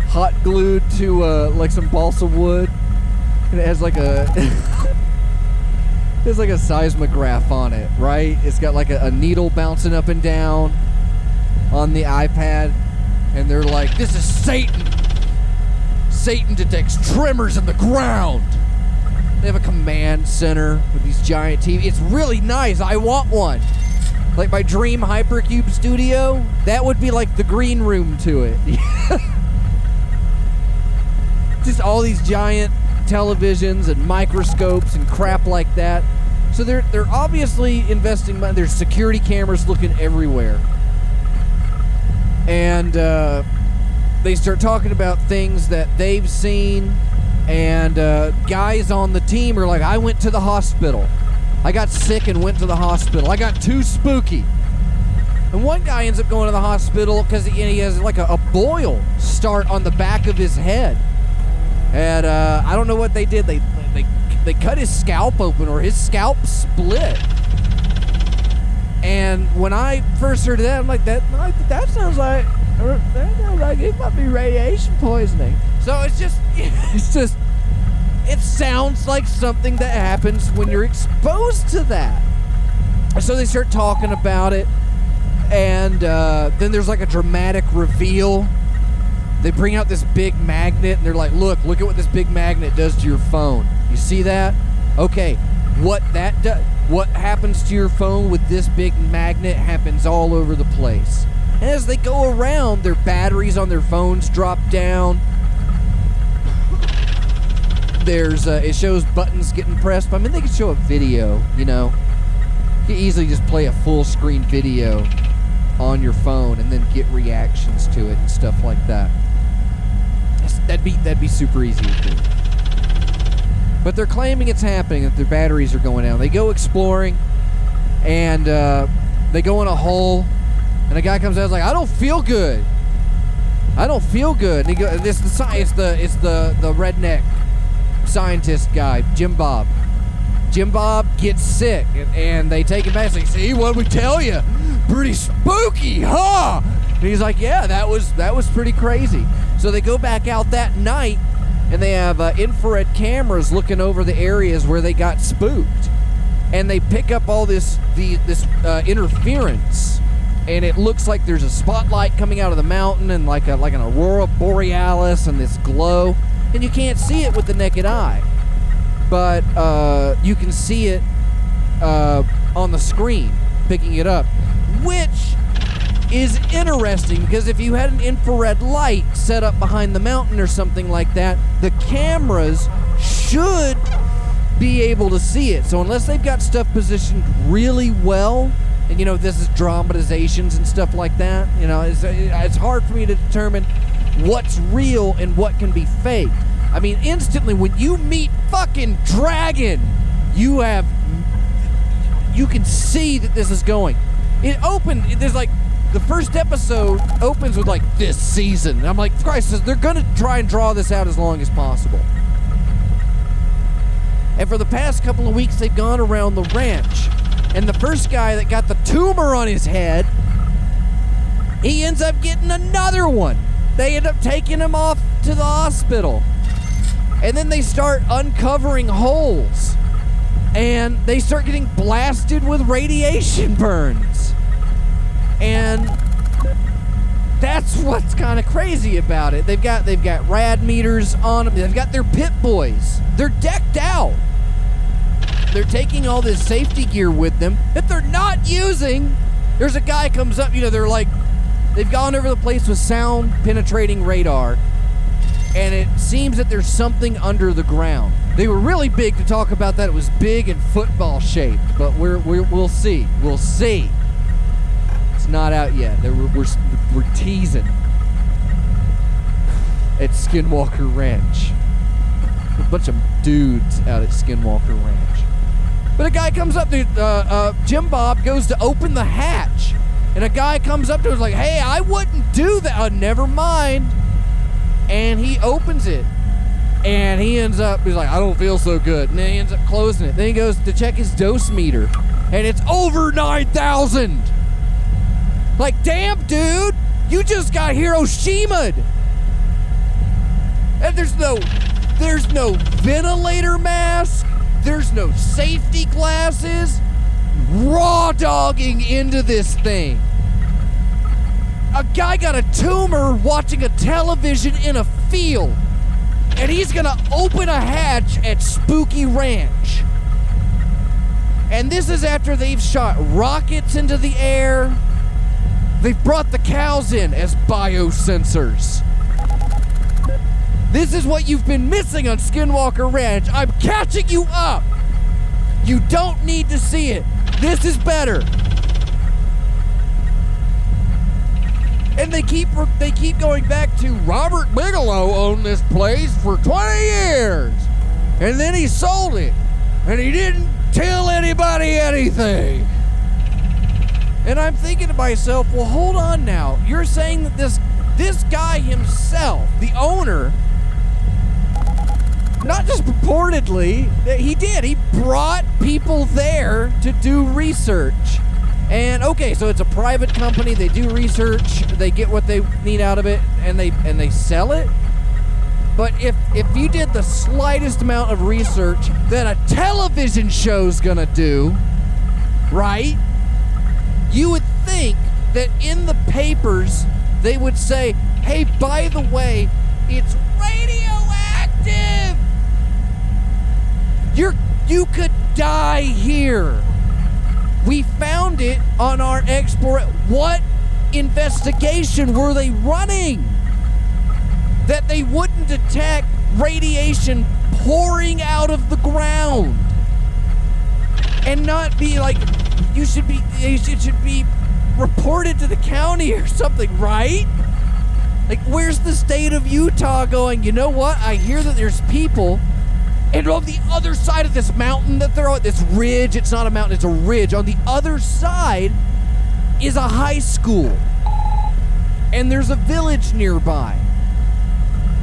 hot glued to uh, like some balsa wood, and it has like a there's like a seismograph on it, right? It's got like a, a needle bouncing up and down on the iPad. And they're like, this is Satan. Satan detects tremors in the ground. They have a command center with these giant T Vs. It's really nice. I want one. Like my dream Hypercube studio, that would be like the green room to it. Just all these giant televisions and microscopes and crap like that. So they're they're obviously investing money. There's security cameras looking everywhere. And uh, they start talking about things that they've seen, and uh, guys on the team are like, I went to the hospital. I got sick and went to the hospital. I got too spooky. And one guy ends up going to the hospital because he has like a, a boil start on the back of his head. And uh, I don't know what they did. They, they, they cut his scalp open, or his scalp split. And when I first heard that, I'm like, that that sounds like that sounds like it might be radiation poisoning. So it's just, it's just, it sounds like something that happens when you're exposed to that. So they start talking about it, and uh, then there's like a dramatic reveal. They bring out this big magnet, and they're like, look, look at what this big magnet does to your phone. You see that? Okay, what that does... What happens to your phone with this big magnet happens all over the place. And as they go around, their batteries on their phones drop down. There's, uh, it shows buttons getting pressed. I mean, they could show a video, you know. You could easily just play a full screen video on your phone and then get reactions to it and stuff like that. That'd be, that'd be super easy to do. But they're claiming it's happening, that their batteries are going down. They go exploring, and uh, they go in a hole, and a guy comes out and is like, I don't feel good. I don't feel good. And he goes, this is the, it's the, it's the, the redneck scientist guy, Jim Bob. Jim Bob gets sick, and, and they take him back and say, see, what'd we tell you? Pretty spooky, huh? And he's like, yeah, that was that was pretty crazy. So they go back out that night, and they have uh, infrared cameras looking over the areas where they got spooked. And they pick up all this the, this uh, interference. And it looks like there's a spotlight coming out of the mountain, and like a, like an aurora borealis and this glow. And you can't see it with the naked eye. But uh, you can see it uh, on the screen, picking it up. Which is interesting, because if you had an infrared light set up behind the mountain or something like that, the cameras should be able to see it. So unless they've got stuff positioned really well, and you know, this is dramatizations and stuff like that, you know, it's, it's hard for me to determine what's real and what can be fake. I mean, instantly when you meet fucking Dragon, you have, you can see that this is going. It opened, there's like, the first episode opens with like, this season. And I'm like, Christ, they're going to try and draw this out as long as possible. And for the past couple of weeks, they've gone around the ranch. And the first guy that got the tumor on his head, he ends up getting another one. They end up taking him off to the hospital. And then they start uncovering holes. And they start getting blasted with radiation burns. And that's what's kind of crazy about it. They've got they've got rad meters on them. They've got their pit boys. They're decked out. They're taking all this safety gear with them that they're not using. There's a guy comes up, you know, they're like, they've gone over the place with sound penetrating radar. And it seems that there's something under the ground. They were really big to talk about that. It was big and football shaped, but we're, we're, we'll see. We'll see. It's not out yet. We're, we're, we're teasing. At Skinwalker Ranch. A bunch of dudes out at Skinwalker Ranch. But a guy comes up to, uh, uh, Jim Bob goes to open the hatch. And a guy comes up to him like, hey, I wouldn't do that. Oh, never mind. And he opens it. And he ends up, he's like, I don't feel so good. And then he ends up closing it. Then he goes to check his dose meter. And it's over nine thousand. Like, damn, dude. You just got Hiroshima'd. And there's no, there's no ventilator mask. There's no safety glasses. Raw dogging into this thing. A guy got a tumor watching a television in a field. And he's gonna open a hatch at Spooky Ranch. And this is after they've shot rockets into the air. They've brought the cows in as biosensors. This is what you've been missing on Skinwalker Ranch. I'm catching you up. You don't need to see it. This is better. And they keep they keep going back to Robert Bigelow owned this place for twenty years. And then he sold it. And he didn't tell anybody anything. And I'm thinking to myself, well, hold on now. You're saying that this this guy himself, the owner, not just purportedly, that he did. He brought people there to do research. And okay, so it's a private company. They do research. They get what they need out of it, and they and they sell it. But if if you did the slightest amount of research that a television show's gonna do, right? You would think that in the papers they would say, "Hey, by the way, it's radioactive. You're you could die here." We found it on our export. What investigation were they running that they wouldn't detect radiation pouring out of the ground and not be like, you should be, it should be reported to the county or something, right? Like, where's the state of Utah going, you know what? I hear that there's people. And on the other side of this mountain that they're on, this ridge, it's not a mountain, it's a ridge. On the other side is a high school. And there's a village nearby.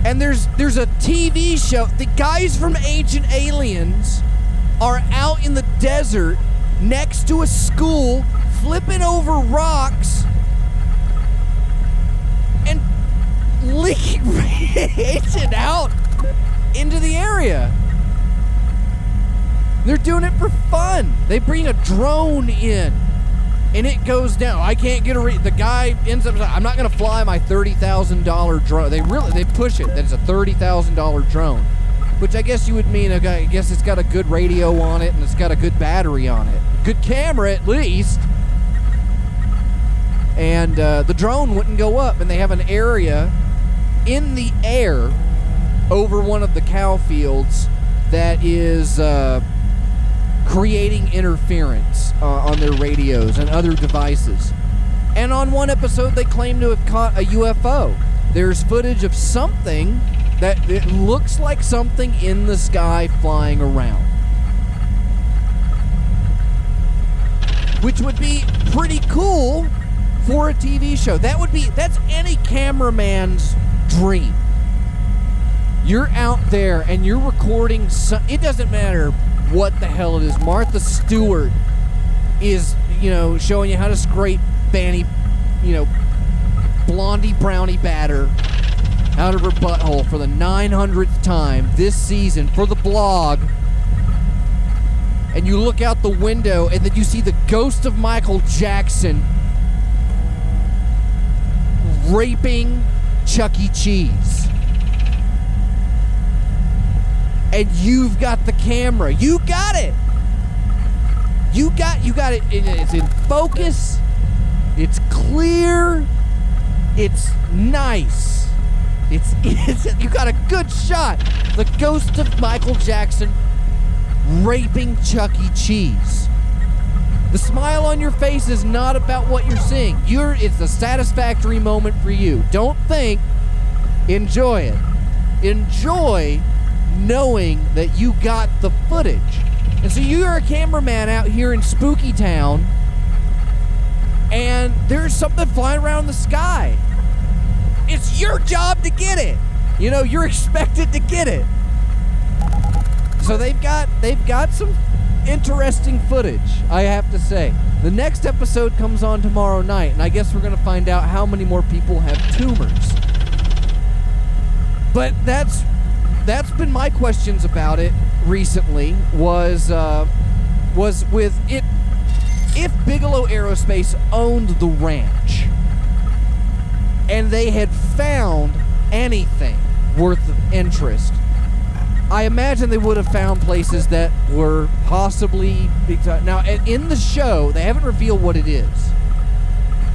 And there's there's a T V show. The guys from Ancient Aliens are out in the desert next to a school, flipping over rocks and leaking radiation out into the area. They're doing it for fun. They bring a drone in, and it goes down. I can't get a re- the guy ends up, I'm not gonna fly my thirty thousand dollars drone. They really, they push it. That's a thirty thousand dollars drone, which I guess you would mean, okay, I guess it's got a good radio on it, and it's got a good battery on it. Good camera, at least. And uh, the drone wouldn't go up, and they have an area in the air over one of the cow fields that is, uh, creating interference uh, on their radios and other devices. And on one episode, they claim to have caught a U F O. There's footage of something that it looks like something in the sky flying around. which would be pretty cool for a T V show. That would be, that's any cameraman's dream. You're out there and you're recording, some, it doesn't matter what the hell it is. Martha Stewart is, you know, showing you how to scrape banny, you know, blondie brownie batter out of her butthole for the nine hundredth time this season for the blog. And you look out the window and then you see the ghost of Michael Jackson raping Chuck E. Cheese. And you've got the camera. You got it. You got you got it. It's in focus. It's clear. It's nice. It's, it's you got a good shot. The ghost of Michael Jackson raping Chuck E. Cheese. The smile on your face is not about what you're seeing. You're, it's a satisfactory moment for you. Don't think. Enjoy it. Enjoy knowing that you got the footage. And so you're a cameraman out here in Spooky Town, and there's something flying around the sky. It's your job to get it. You know, you're expected to get it. So they've got they've got some interesting footage, I have to say. The next episode comes on tomorrow night, and I guess we're going to find out how many more people have tumors. But that's that's been my questions about it recently, was uh, was with it, if Bigelow Aerospace owned the ranch and they had found anything worth of interest, I imagine they would have found places that were possibly big time. Now, in the show, they haven't revealed what it is,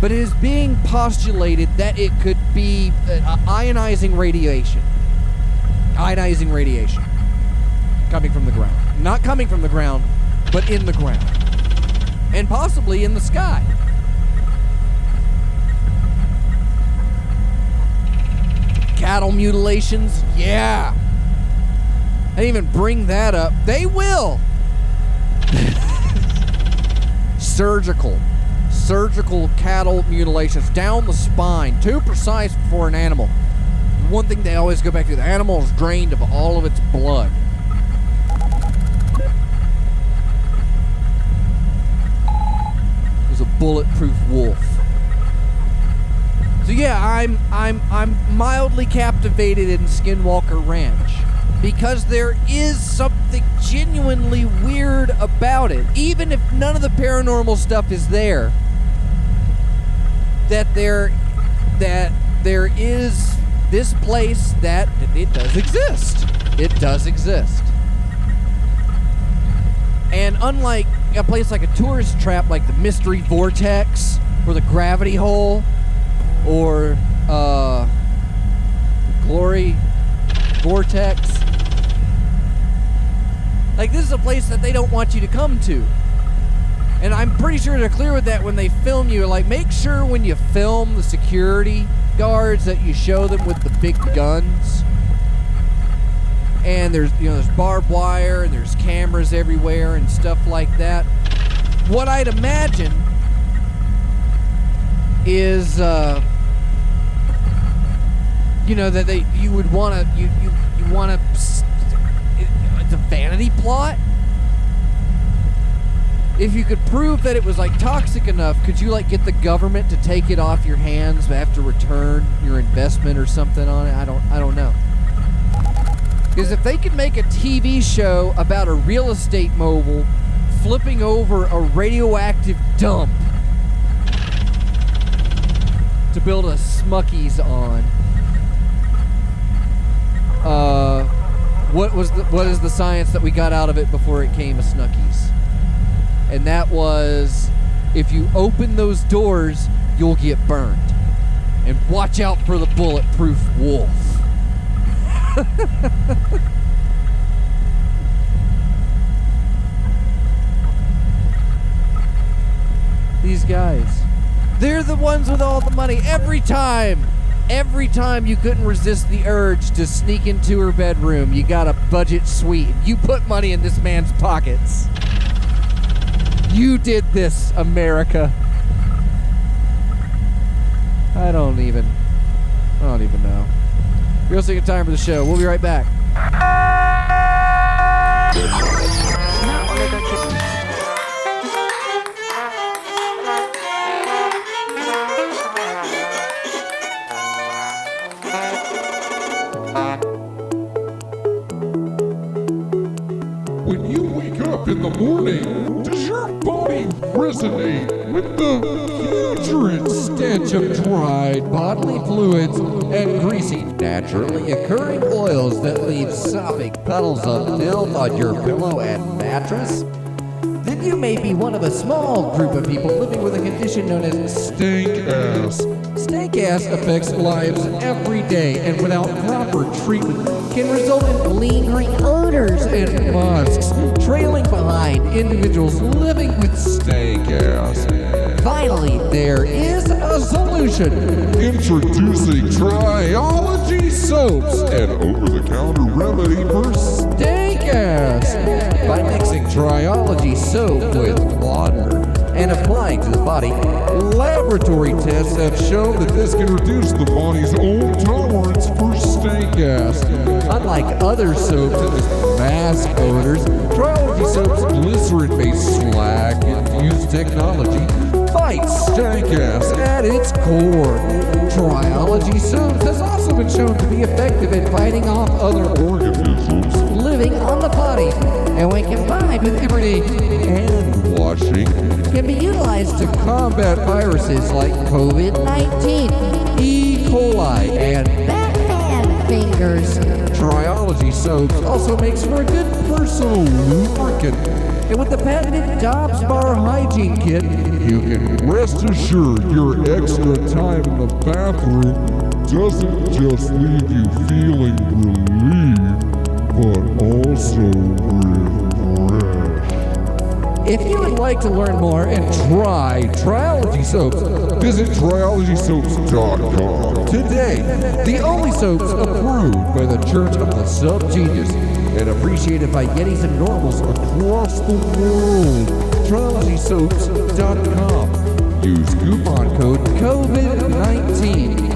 but it is being postulated that it could be ionizing radiation. Ionizing radiation coming from the ground. Not coming from the ground, but in the ground. And possibly in the sky. Cattle mutilations? Yeah. I didn't even bring that up. They will. Surgical. Surgical cattle mutilations down the spine. Too precise for an animal. One thing they always go back to, the animal is drained of all of its blood. It was a bulletproof wolf. So yeah, I'm I'm I'm mildly captivated in Skinwalker Ranch because there is something genuinely weird about it. Even if none of the paranormal stuff is there, that there that there is this place that it does exist. It does exist. And unlike a place like a tourist trap, like the Mystery Vortex or the Gravity Hole or uh, Glory Vortex, like this is a place that they don't want you to come to. And I'm pretty sure they're clear with that when they film you. Like, make sure when you film the security guards that you show them with the big guns, and there's, you know, there's barbed wire and there's cameras everywhere and stuff like that. What I'd imagine is, uh, you know, that they you would want to you you you want to the vanity plot. If you could prove that it was, like, toxic enough, could you, like, get the government to take it off your hands but have to return your investment or something on it? I don't I don't know. Because if they could make a T V show about a real estate mogul flipping over a radioactive dump to build a Smuckies on, uh, what was the, what is the science that we got out of it before it came a Snuckies? And that was, if you open those doors, you'll get burned. And watch out for the bulletproof wolf. These guys, they're the ones with all the money. Every time, every time you couldn't resist the urge to sneak into her bedroom, you got a budget suite. You put money in this man's pockets. You did this, America. I don't even... I don't even know. Real sick of time for the show. We'll be right back. When you wake up in the morning, does your body resonate with the putrid stench of dried bodily fluids and greasy, naturally occurring oils that leave sopping puddles of filth on your pillow and mattress? Then you may be one of a small group of people living with a condition known as stink ass. Stink ass affects lives every day, and without proper treatment can result in lingering odors and musks trailing behind individuals living with stink ass. Finally, there is a solution. Introducing Triology soaps, an over-the-counter remedy for stink ass. By mixing Triology soap with water and applying to the body, laboratory tests have shown that this can reduce the body's own tolerance for stink gas. Unlike other soaps that just mask odors, Triology soap's glycerin-based slag-infused technology fights stink gas at its core. Triology soaps has also been shown to be effective at fighting off other organisms living on the body, and when combined with everyday hand washing, can be utilized to combat viruses like covid nineteen, E. coli, and Batman fingers. Triology soaps also makes for a good personal lubricant, and with the patented Dobbs Bar Hygiene Kit, you can rest assured your extra time in the bathroom doesn't just leave you feeling relieved, but also refreshed. If you would like to learn more and try Triology soaps, visit triology soaps dot com today. The only soaps approved by the Church of the Sub-Genius and appreciated by Yetis and Normals across the world. triology soaps dot com. Use coupon code covid nineteen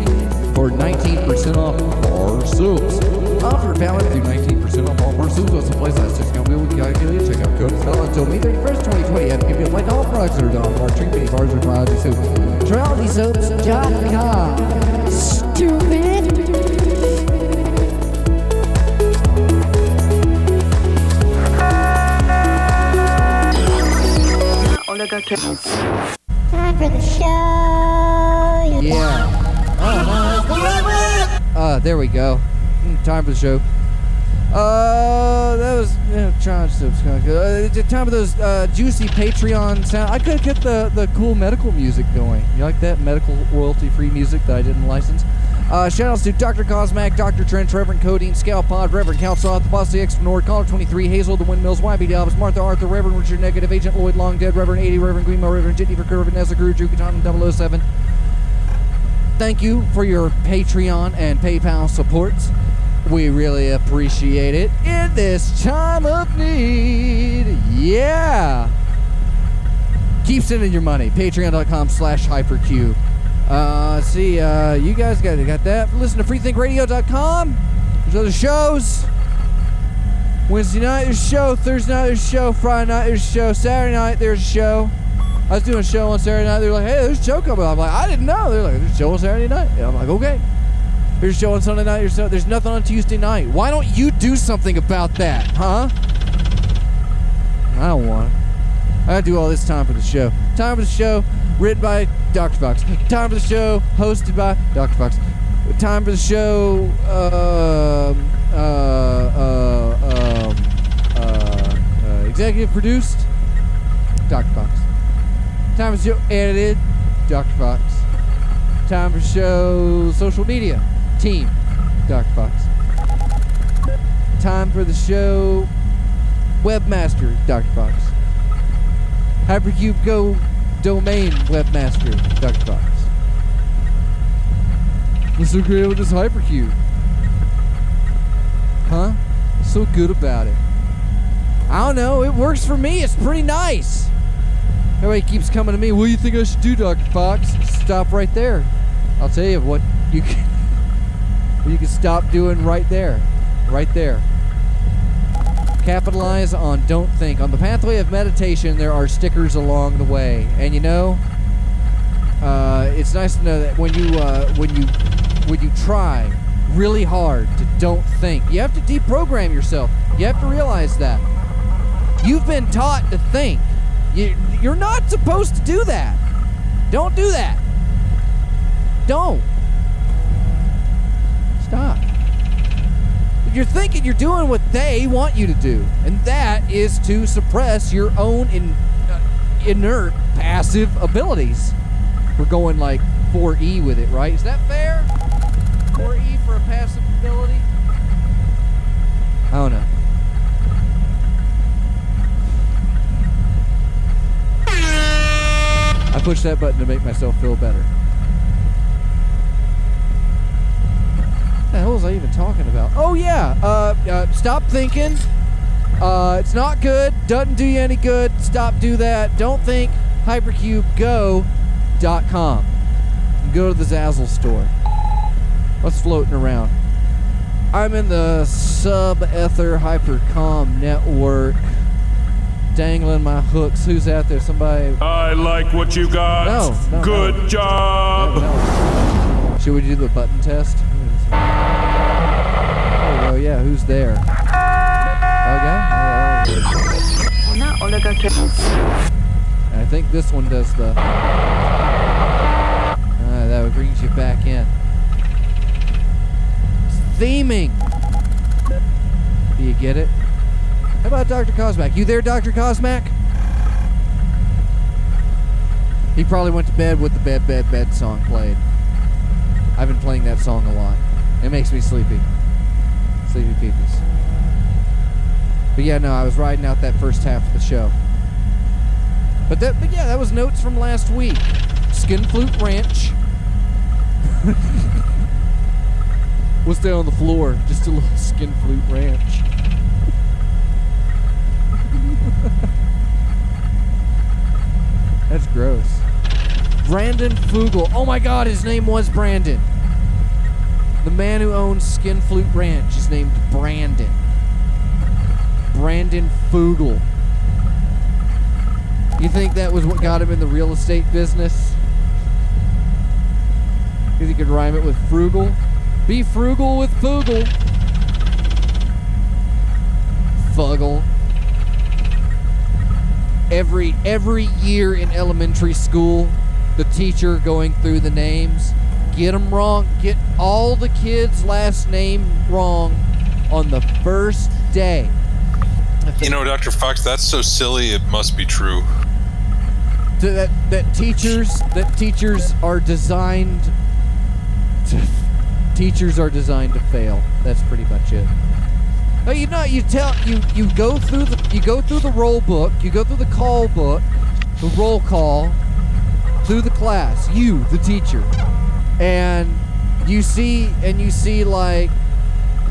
for nineteen percent off bar soaps. Offer valid through nineteen percent off all parcels with supplies last discount. We will calculate checkout code is valid until May thirty-first, twenty twenty. And give you a like all products that are done on our drink mini bars or Triology soaps. triology soaps dot com. Stupid. Time for the show. Yeah. Uh, there we go. Time for the show. Uh, that was you know, Triology soaps kind of good. Uh, it's time for those uh, juicy Patreon sound. I could get the the cool medical music going. You like that medical royalty free music that I didn't license? Uh, shoutouts to Doctor Cosmac, Doctor Trench, Reverend Codeine, Scalpod, Reverend Calsoth, the Bossy X from Nord, Caller twenty-three, Hazel, the Windmills, Y B Dalvis, Martha Arthur, Reverend Richard Negative, Agent Lloyd Long Dead, Reverend eighty, Reverend Greenmo, Reverend Jitney for Curve, Vanessa Guru, Drew Katana double oh seven. Thank you for your Patreon and PayPal supports. We really appreciate it in this time of need. Yeah. Keep sending your money. Patreon dot com slash Hypercube. Uh, see, uh, you guys got got that. Listen to freethink radio dot com. There's other shows. Wednesday night, there's a show. Thursday night, there's a show. Friday night, there's a show. Saturday night, there's a show. I was doing a show on Saturday night. They were like, hey, there's a show coming up. I'm like, I didn't know. They're like, there's a show on Saturday night. And I'm like, okay. There's a show on Sunday night. So, there's nothing on Tuesday night. Why don't you do something about that, huh? I don't want it. I gotta do all this time for the show. Time for the show, written by Doctor Fox. Time for the show, hosted by Doctor Fox. Time for the show, um, uh, uh, um, uh, uh, uh, executive produced, Doctor Fox. Time for the show, edited, Doctor Fox. Time for the show, social media. Team, Doctor Fox. Time for the show, webmaster, Doctor Fox. Hypercube Go domain webmaster, Doctor Fox. We're so great with this Hypercube. Huh? So good about it. I don't know, it works for me, it's pretty nice. Everybody keeps coming to me. What do you think I should do, Doctor Fox? Stop right there. I'll tell you what you can, what you can stop doing right there. Right there. Capitalize on don't think. On the pathway of meditation, there are stickers along the way. And you know, uh, it's nice to know that when you, uh, when you, when you try really hard to don't think, you have to deprogram yourself. You have to realize that. You've been taught to think. You, you're not supposed to do that. Don't do that. Don't. Stop. If you're thinking, you're doing what they want you to do, and that is to suppress your own in, uh, inert, passive abilities. We're going like four E with it, right? Is that fair? four E for a passive ability? I don't know. I pushed that button to make myself feel better. What the hell was I even talking about? Oh yeah, uh, uh, stop thinking. Uh, it's not good, doesn't do you any good, stop, do that, don't think, hypercube go dot com. Go to the Zazzle store. What's floating around? I'm in the sub-ether hypercom network. Dangling my hooks. Who's out there? Somebody. I like what you got. No. no Good no. job. No, no. Should we do the button test? Oh yeah. Who's there? Okay. Uh, I think this one does the. Uh, that brings you back in. It's theming. Do you get it? How about Doctor Cosmack? You there, Doctor Cosmack? He probably went to bed with the Bed, Bed, Bed song played. I've been playing that song a lot. It makes me sleepy. Sleepy peeps. But yeah, no, I was riding out that first half of the show. But that, but yeah, that was notes from last week. Skin Flute Ranch. What's down on the floor? Just a little Skin Flute Ranch. That's gross. Brandon Fugal. Oh my god, his name was Brandon. The man who owns Skinflute Ranch is named Brandon. Brandon Fugal. You think that was what got him in the real estate business? Because he could rhyme it with frugal? Be frugal with Fugal. Fuggle. Every every year in elementary school, the teacher going through the names, get them wrong, get all the kids' last name wrong on the first day. You know, Doctor Fox, that's so silly. It must be true. To that that teachers that teachers are designed to, teachers are designed to fail. That's pretty much it. No, you know, you tell you, you go through the you go through the roll book, you go through the call book, the roll call, through the class, you, the teacher, and you see and you see like,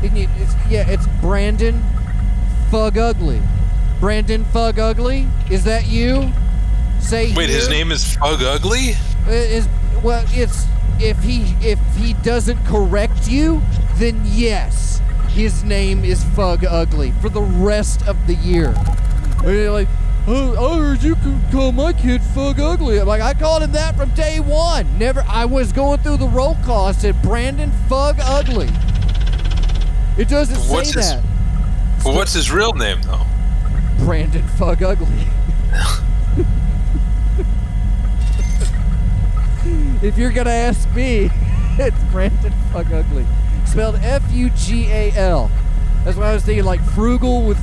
and you, it's, yeah, it's Brandon Fugugly. Brandon Fugugly, is that you? Say. Wait, you? His name is Fugugly? It is well, it's if he if he doesn't correct you, then yes. His name is Fugugly for the rest of the year. And you're like, oh, I heard you could call my kid Fugugly. I'm like, I called him that from day one. Never, I was going through the roll call. I said, Brandon Fugugly. It doesn't say what's his, that. But so, what's his real name, though? Brandon Fugugly. If you're going to ask me, it's Brandon Fugugly. Spelled F U G A L. That's what I was thinking, like frugal with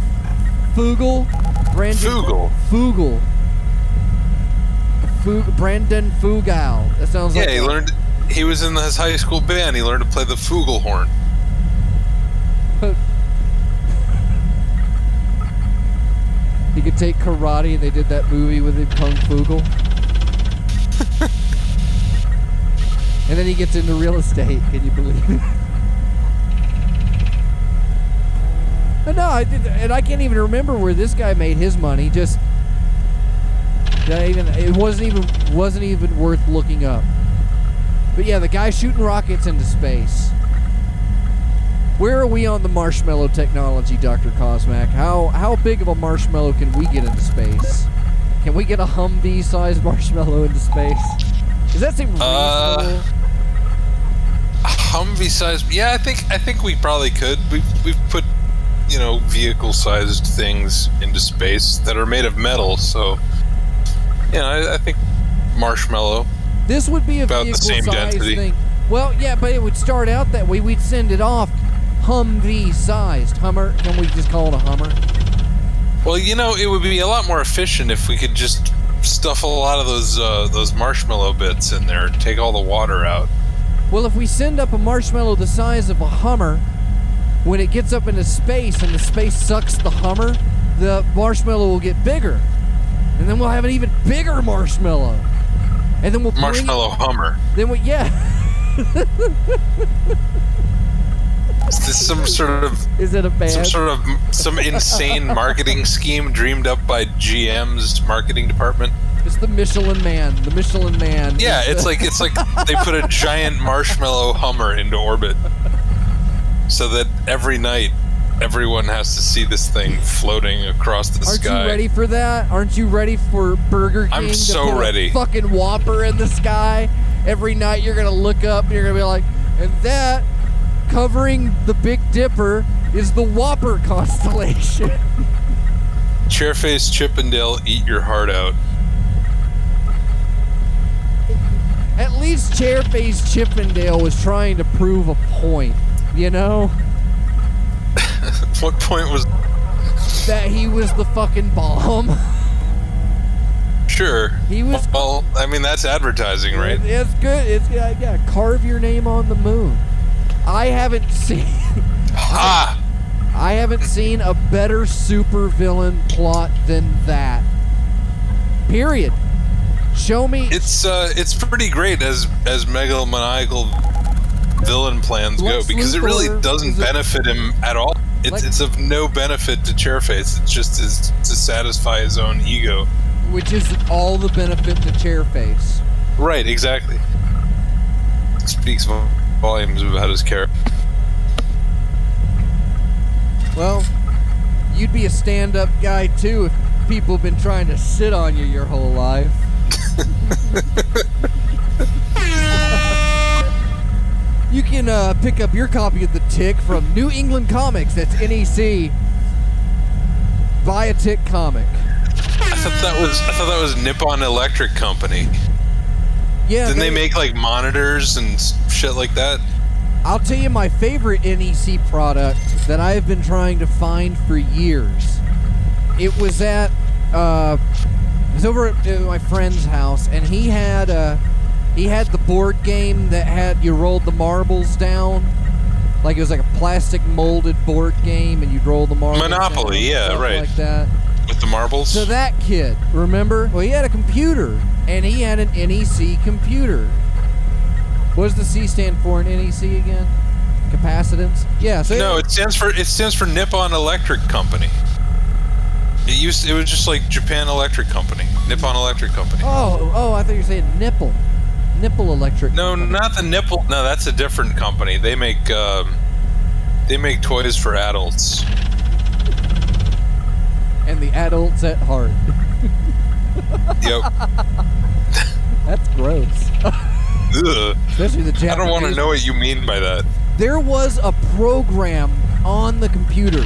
Fugal. Brandon Fugal. Fugal. Fug- Brandon Fugal. That sounds yeah, like. Yeah, he learned. He was in his high school band. He learned to play the Fugal horn. He could take karate, and they did that movie with him, Kung Fugal. And then he gets into real estate. Can you believe it? But no, I did, and I can't even remember where this guy made his money. Just That even it wasn't even wasn't even worth looking up. But yeah, the guy shooting rockets into space. Where are we on the marshmallow technology, Doctor Cosmac? How how big of a marshmallow can we get into space? Can we get a Humvee-sized marshmallow into space? Does that seem reasonable? Uh, Humvee-sized? Yeah, I think I think we probably could. We've we've put you know vehicle-sized things into space that are made of metal, so yeah, I, I think marshmallow. This would be a about vehicle the same size density. Thing. Well, yeah, but it would start out that way. We'd send it off Humvee-sized. Hummer? Can we just call it a Hummer? Well, you know, it would be a lot more efficient if we could just stuff a lot of those uh, those marshmallow bits in there, take all the water out. Well, if we send up a marshmallow the size of a Hummer, when it gets up into space and the space sucks the Hummer, the marshmallow will get bigger. And then we'll have an even bigger marshmallow. And then we'll marshmallow bring it, Hummer. Then we yeah. Is this some sort of Is it a band? some sort of some insane marketing scheme dreamed up by G M's marketing department? It's the Michelin Man. The Michelin Man. Yeah, it's like it's like they put a giant marshmallow Hummer into orbit, so that every night everyone has to see this thing floating across the Aren't sky. Aren't you ready for that? Aren't you ready for Burger King? I'm so to put ready. A fucking Whopper in the sky every night. You're gonna look up and you're gonna be like, and that. Covering the Big Dipper is the Whopper constellation. Chairface Chippendale, eat your heart out. At least Chairface Chippendale was trying to prove a point, you know? What point was... That he was the fucking bomb. Sure. He was... Well, I mean, that's advertising, right? It's good. It's, yeah, yeah, carve your name on the moon. I haven't seen ah. I, I haven't seen a better supervillain plot than that. Period. Show me. It's uh, it's pretty great as as megalomaniacal villain plans Lex go because Luthor it really doesn't benefit a, him at all. It's Lex, it's of no benefit to Chairface. It's just is to satisfy his own ego, which is all the benefit to Chairface. Right. Exactly. It speaks of. Volumes about his character. Well, you'd be a stand-up guy too if people have been trying to sit on you your whole life. You can uh, pick up your copy of The Tick from New England Comics. That's N E C. Buy a Tick comic. I thought that was I thought that was Nippon Electric Company. Yeah, Didn't they, they make, like, monitors and shit like that? I'll tell you my favorite N E C product that I've been trying to find for years. It was at, uh, it was over at my friend's house, and he had, uh, he had the board game that had, you rolled the marbles down. Like, it was like a plastic molded board game, and you'd roll the marbles Monopoly, down, yeah, right. Like that. With the marbles? So that kid, remember? Well, he had a computer. And he had an N E C computer. What does the C stand for in N E C again? Capacitance? Yeah. So no, it stands for it stands for Nippon Electric Company. It used it was just like Japan Electric Company, Nippon Electric Company. Oh, oh, I thought you were saying nipple, nipple electric. No, company. Not the nipple. No, that's a different company. They make um, they make toys for adults. And the adults at heart. Yep. That's gross. Especially the Japanese. I don't want to know what you mean by that. There was a program on the computer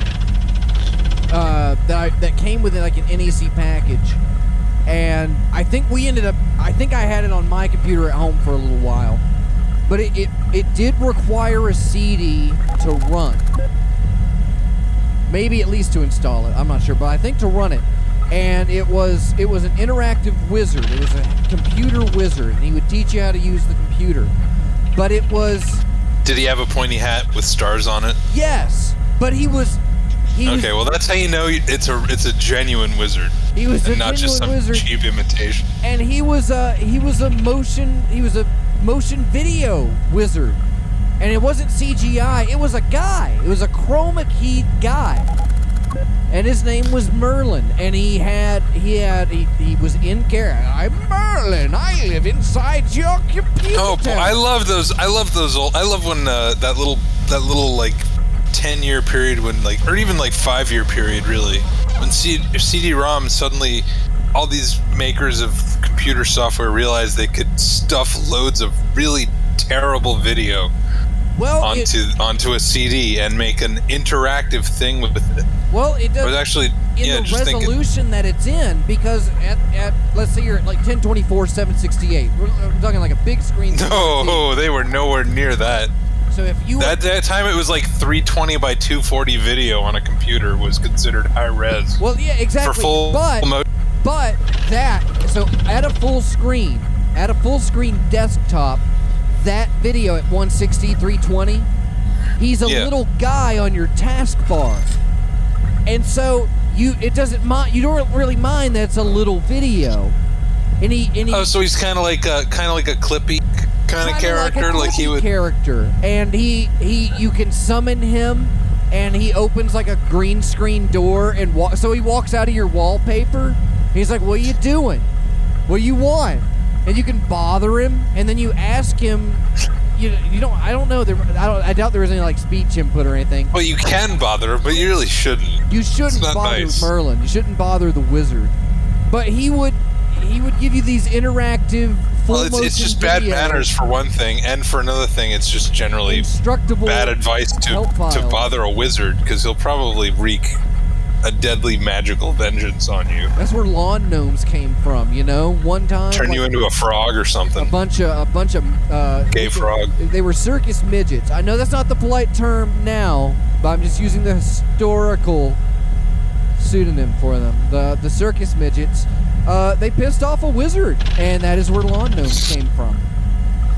uh, that I, that came with like an N E C package, and I think we ended up. I think I had it on my computer at home for a little while, but it it, it did require a C D to run. Maybe at least to install it. I'm not sure, but I think to run it. And it was it was an interactive wizard. It was a computer wizard, and he would teach you how to use the computer. But it was. Did he have a pointy hat with stars on it? Yes, but he was. He okay, was, well that's how you know it's a it's a genuine wizard. He was and a not genuine just some wizard. Cheap imitation. And he was a he was a motion he was a motion video wizard, and it wasn't C G I. It was a guy. It was a chroma keyed guy. and his name was Merlin, and he had he had he, he was in care. I'm Merlin. I live inside your computer. Oh, boy, I love those. I love those old. I love when uh, that little that little like ten-year period when like, or even like five-year period really, when C D-ROM suddenly. All these makers of computer software realized they could stuff loads of really terrible video well, onto it, onto a C D and make an interactive thing with it. Well, it does. But actually, in yeah, the just resolution thinking, that it's in, because at, at let's say you're at like ten twenty-four seven sixty-eight, we're, we're talking like a big screen. No, they were nowhere near that. So if you that, that time it was like three twenty by two forty video on a computer was considered high res. Well, yeah, exactly. For full but, motion. But that, so at a full screen, at a full screen desktop, that video at one sixty, three twenty, he's a yeah. little guy on your taskbar. And so you, it doesn't mind, you don't really mind that it's a little video. And he, and he, oh, so he's kind of like a, kind of like a Clippy kind of character, like, like he would character. And he, he, you can summon him, and he opens like a green screen door, and wa- so he walks out of your wallpaper. He's like, what are you doing? What do you want? And you can bother him, and then you ask him. You, you don't. I don't know. There, I don't. I doubt there was any like speech input or anything. Well, you can bother him, but you really shouldn't. You shouldn't bother nice. Merlin. You shouldn't bother the wizard. But he would. He would give you these interactive. Full well, it's, it's just video. Bad manners for one thing, and for another thing, it's just generally bad advice to to bother a wizard because he'll probably wreak. A deadly magical vengeance on you. That's where lawn gnomes came from, you know. One time, turn like, you into a frog or something. A bunch of a bunch of uh, gay frog. They were circus midgets. I know that's not the polite term now, but I'm just using the historical pseudonym for them. The the circus midgets. Uh, they pissed off a wizard, and that is where lawn gnomes came from.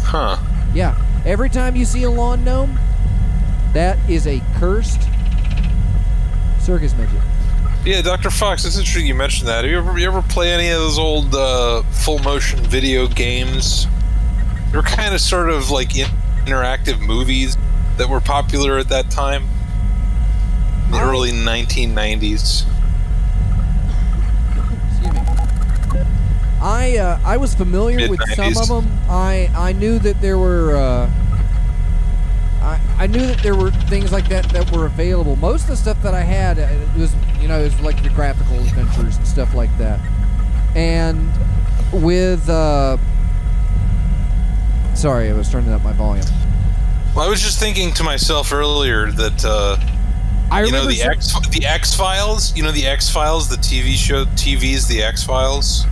Huh? Yeah. Every time you see a lawn gnome, that is a cursed circus midget. Yeah, Doctor Fox, it's interesting you mentioned that. Have you ever, you ever play any of those old uh, full-motion video games? They were kind of sort of like in- interactive movies that were popular at that time. In the I... early nineteen nineties. Excuse me. I, uh, I was familiar mid-nineties. With some of them. I, I knew that there were... Uh... I, I knew that there were things like that that were available. Most of the stuff that I had, it was, you know, it was like the graphical adventures and stuff like that. And with, uh... sorry, I was turning up my volume. Well, I was just thinking to myself earlier that, uh... I you know, the, some... X, the X-Files, you know, the X-Files, the T V show, T V's The X-Files?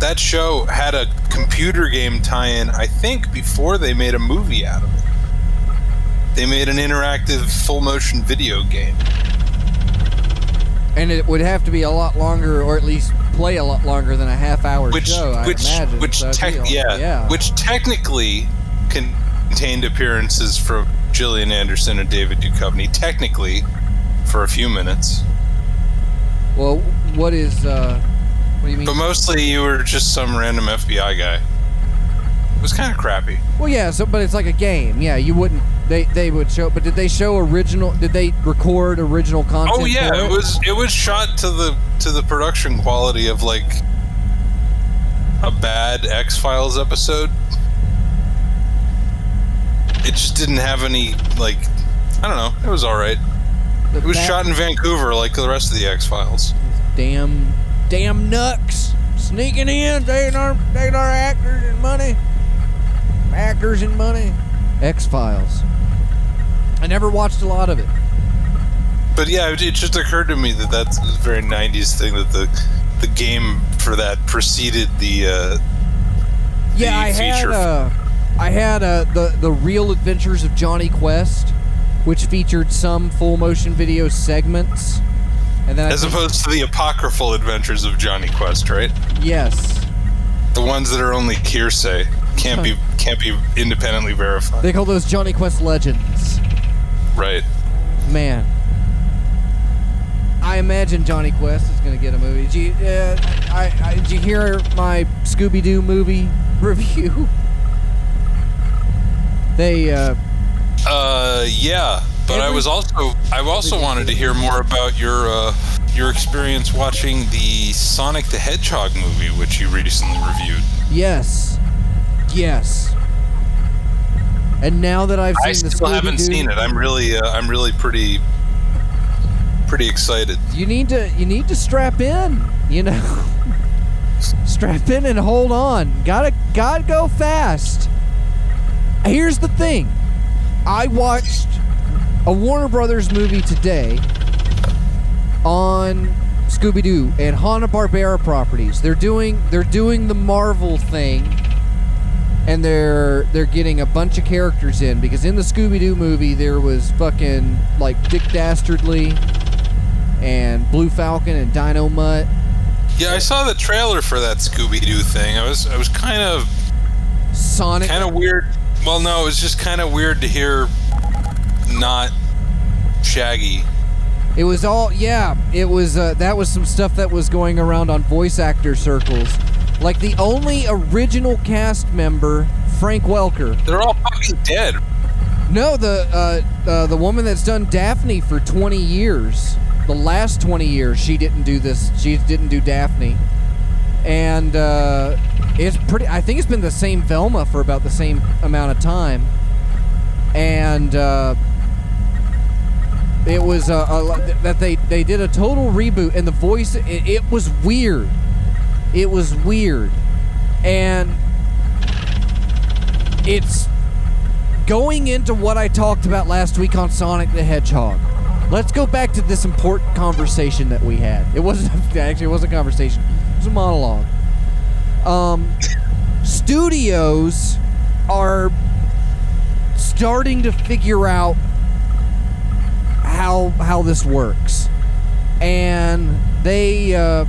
That show had a computer game tie-in, I think, before they made a movie out of it. They made an interactive full-motion video game. And it would have to be a lot longer, or at least play a lot longer than a half-hour which, show, I which, imagine. Which, so te- yeah, yeah. Which technically contained appearances from Gillian Anderson and David Duchovny, technically, for a few minutes. Well, what is, uh, what do you mean? But mostly you were just some random F B I guy. It was kind of crappy. Well, yeah, so but it's like a game. Yeah, you wouldn't... They they would show, but did they show original? Did they record original content? Oh yeah, it? it was it was shot to the to the production quality of like a bad X-Files episode. It just didn't have any like I don't know. It was all right. The it was bad- shot in Vancouver, like the rest of the X-Files. Damn, damn nooks sneaking in, taking our taking our actors and money, actors and money. X-Files. I never watched a lot of it. But yeah, it just occurred to me that that's a very nineties thing, that the the game for that preceded the, uh, the yeah, I feature. Had, uh, I had uh, the, the Real Adventures of Johnny Quest, which featured some full-motion video segments. And then As I opposed think, to the apocryphal Adventures of Johnny Quest, right? Yes. The ones that are only hearsay. Can't be can't be independently verified. They call those Johnny Quest legends. Right. Man. I imagine Johnny Quest is going to get a movie. Did you, uh, I, I, did you hear my Scooby-Doo movie review? They, uh... Uh, yeah. But every- I was also I also wanted to hear more about your uh, your experience watching the Sonic the Hedgehog movie, which you recently reviewed. Yes, yes. And now that I've seen I the still Scooby-Doo, haven't seen it. I'm really uh, I'm really pretty pretty excited. You need to you need to strap in, you know. Strap in and hold on. Gotta gotta go fast. Here's the thing. I watched a Warner Brothers movie today on Scooby-Doo and Hanna-Barbera properties. They're doing they're doing the Marvel thing, and they're they're getting a bunch of characters in, because in the Scooby-Doo movie there was fucking like Dick Dastardly and Blue Falcon and Dino Mutt. Yeah, I saw the trailer for that Scooby-Doo thing. I was I was kind of Sonic. Kind of weird. Well, no, it was just kind of weird to hear not Shaggy. It was all, yeah, it was, uh, that was some stuff that was going around on voice actor circles. Like, the only original cast member, Frank Welker. They're all fucking dead. No, the, uh, uh, the woman that's done Daphne for twenty years, the last twenty years, she didn't do this, she didn't do Daphne. And, uh, it's pretty, I think it's been the same Velma for about the same amount of time. And, uh, it was uh, a, that they, they did a total reboot, and the voice, it, it was weird. It was weird. And it's going into what I talked about last week on Sonic the Hedgehog. Let's go back to this important conversation that we had. It wasn't, actually, it wasn't a conversation. It was a monologue. Um, studios are starting to figure out how how this works, and they uh,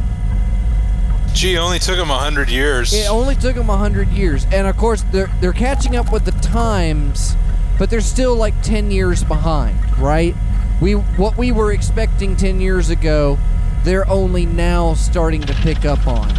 gee, it only took them a hundred years. It only took them a hundred years, and of course they're they're catching up with the times, but they're still like ten years behind, right? We what we were expecting ten years ago, they're only now starting to pick up on.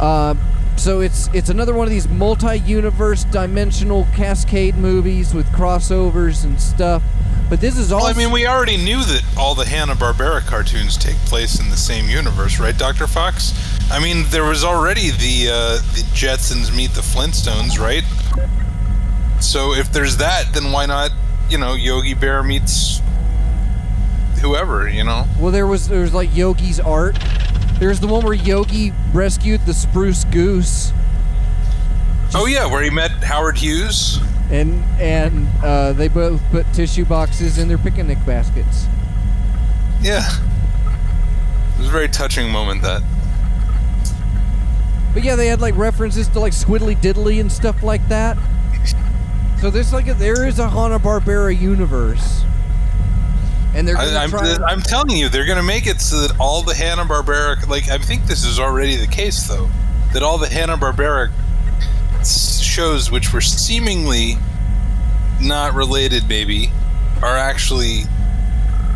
Uh, so it's it's another one of these multi-universe, dimensional, cascade movies with crossovers and stuff. But this is all. Well, I mean, we already knew that all the Hanna-Barbera cartoons take place in the same universe, right, Doctor Fox? I mean, there was already the uh, the Jetsons meet the Flintstones, right? So if there's that, then why not, you know, Yogi Bear meets whoever, you know? Well, there was there was like Yogi's Art. There's the one where Yogi rescued the spruce goose. Just oh yeah, where he met Howard Hughes. And and uh, they both put tissue boxes in their picnic baskets. Yeah. It was a very touching moment, that. But yeah, they had like references to like Squiddly Diddly and stuff like that. So there's like a, there is a Hanna-Barbera universe. And they're I, I'm, to... I'm telling you, they're going to make it so that all the Hanna-Barbera, like, I think this is already the case, though, that all the Hanna-Barbera shows, which were seemingly not related, maybe, are actually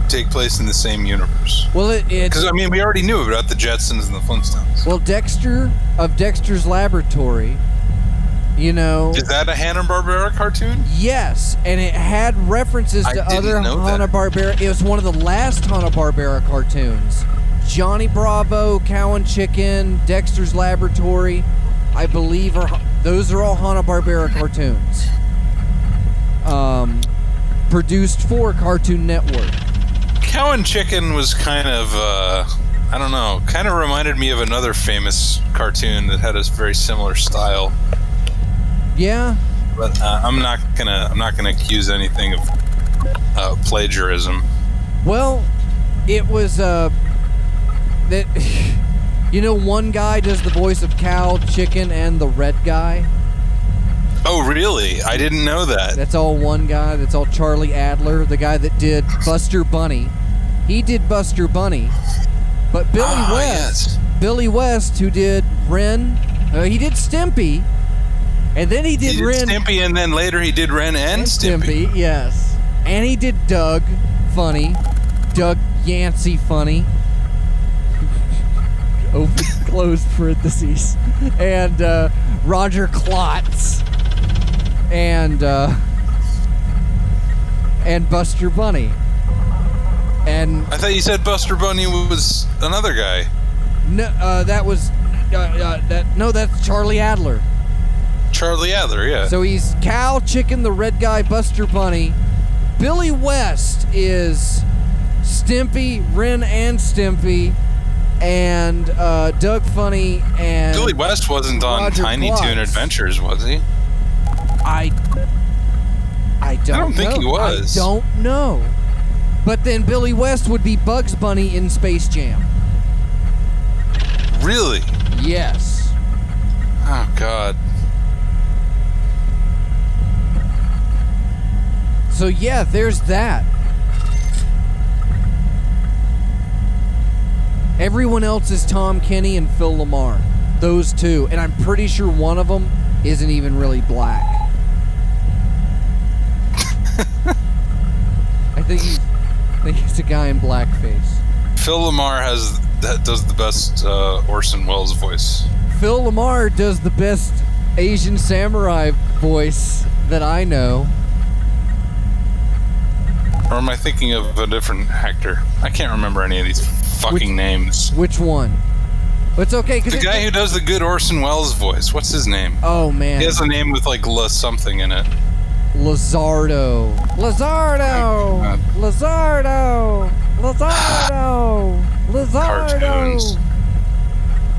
take place in the same universe. Well, it because I mean, we already knew about the Jetsons and the Flintstones. Well, Dexter of Dexter's Laboratory, you know, is that a Hanna-Barbera cartoon? Yes, and it had references to other Hanna-Barbera. That. It was one of the last Hanna-Barbera cartoons. Johnny Bravo, Cow and Chicken, Dexter's Laboratory, I believe, are. Those are all Hanna-Barbera cartoons. Um, produced for Cartoon Network. Cow and Chicken was kind of, uh, I don't know, kind of reminded me of another famous cartoon that had a very similar style. Yeah. But uh, I'm not gonna, I'm not gonna accuse anything of uh, plagiarism. Well, it was uh, that. You know, one guy does the voice of Cow, Chicken, and the Red Guy. Oh, really? I didn't know that. That's all one guy. That's all Charlie Adler, the guy that did Buster Bunny. He did Buster Bunny. But Billy ah, West, yes. Billy West, who did Ren, uh, he did Stimpy, and then he did, he did Ren. Stimpy, and then later he did Ren and, and Stimpy. Stimpy, yes. And he did Doug Funny, Doug Yancey Funny. Open, closed parentheses, and uh, Roger Klotz, and uh, and Buster Bunny. And I thought you said Buster Bunny was another guy. No, uh, that was uh, uh, that. No, that's Charlie Adler. Charlie Adler, yeah. So he's Cow, Chicken, the Red Guy, Buster Bunny. Billy West is Stimpy, Ren and Stimpy, and uh, Doug Funny and Billy West wasn't on Roger Tiny Klotz. Toon Adventures, was he? I I don't, I don't know. think he was. I don't know. But then Billy West would be Bugs Bunny in Space Jam. Really? Yes. Oh, God. So, yeah, there's that. Everyone else is Tom Kenny and Phil Lamar. Those two. And I'm pretty sure one of them isn't even really black. I think he's... I think it's a guy in blackface. Phil Lamar has that does the best uh, Orson Welles voice. Phil Lamar does the best Asian samurai voice that I know. Or am I thinking of a different actor? I can't remember any of these fucking which, names. Which one? It's okay. The it, guy it, who does the good Orson Welles voice. What's his name? Oh, man. He has a name with like La something in it. Lizardo. Lizardo. Oh, Lizardo. Lizardo. Lizardo. Cartoons.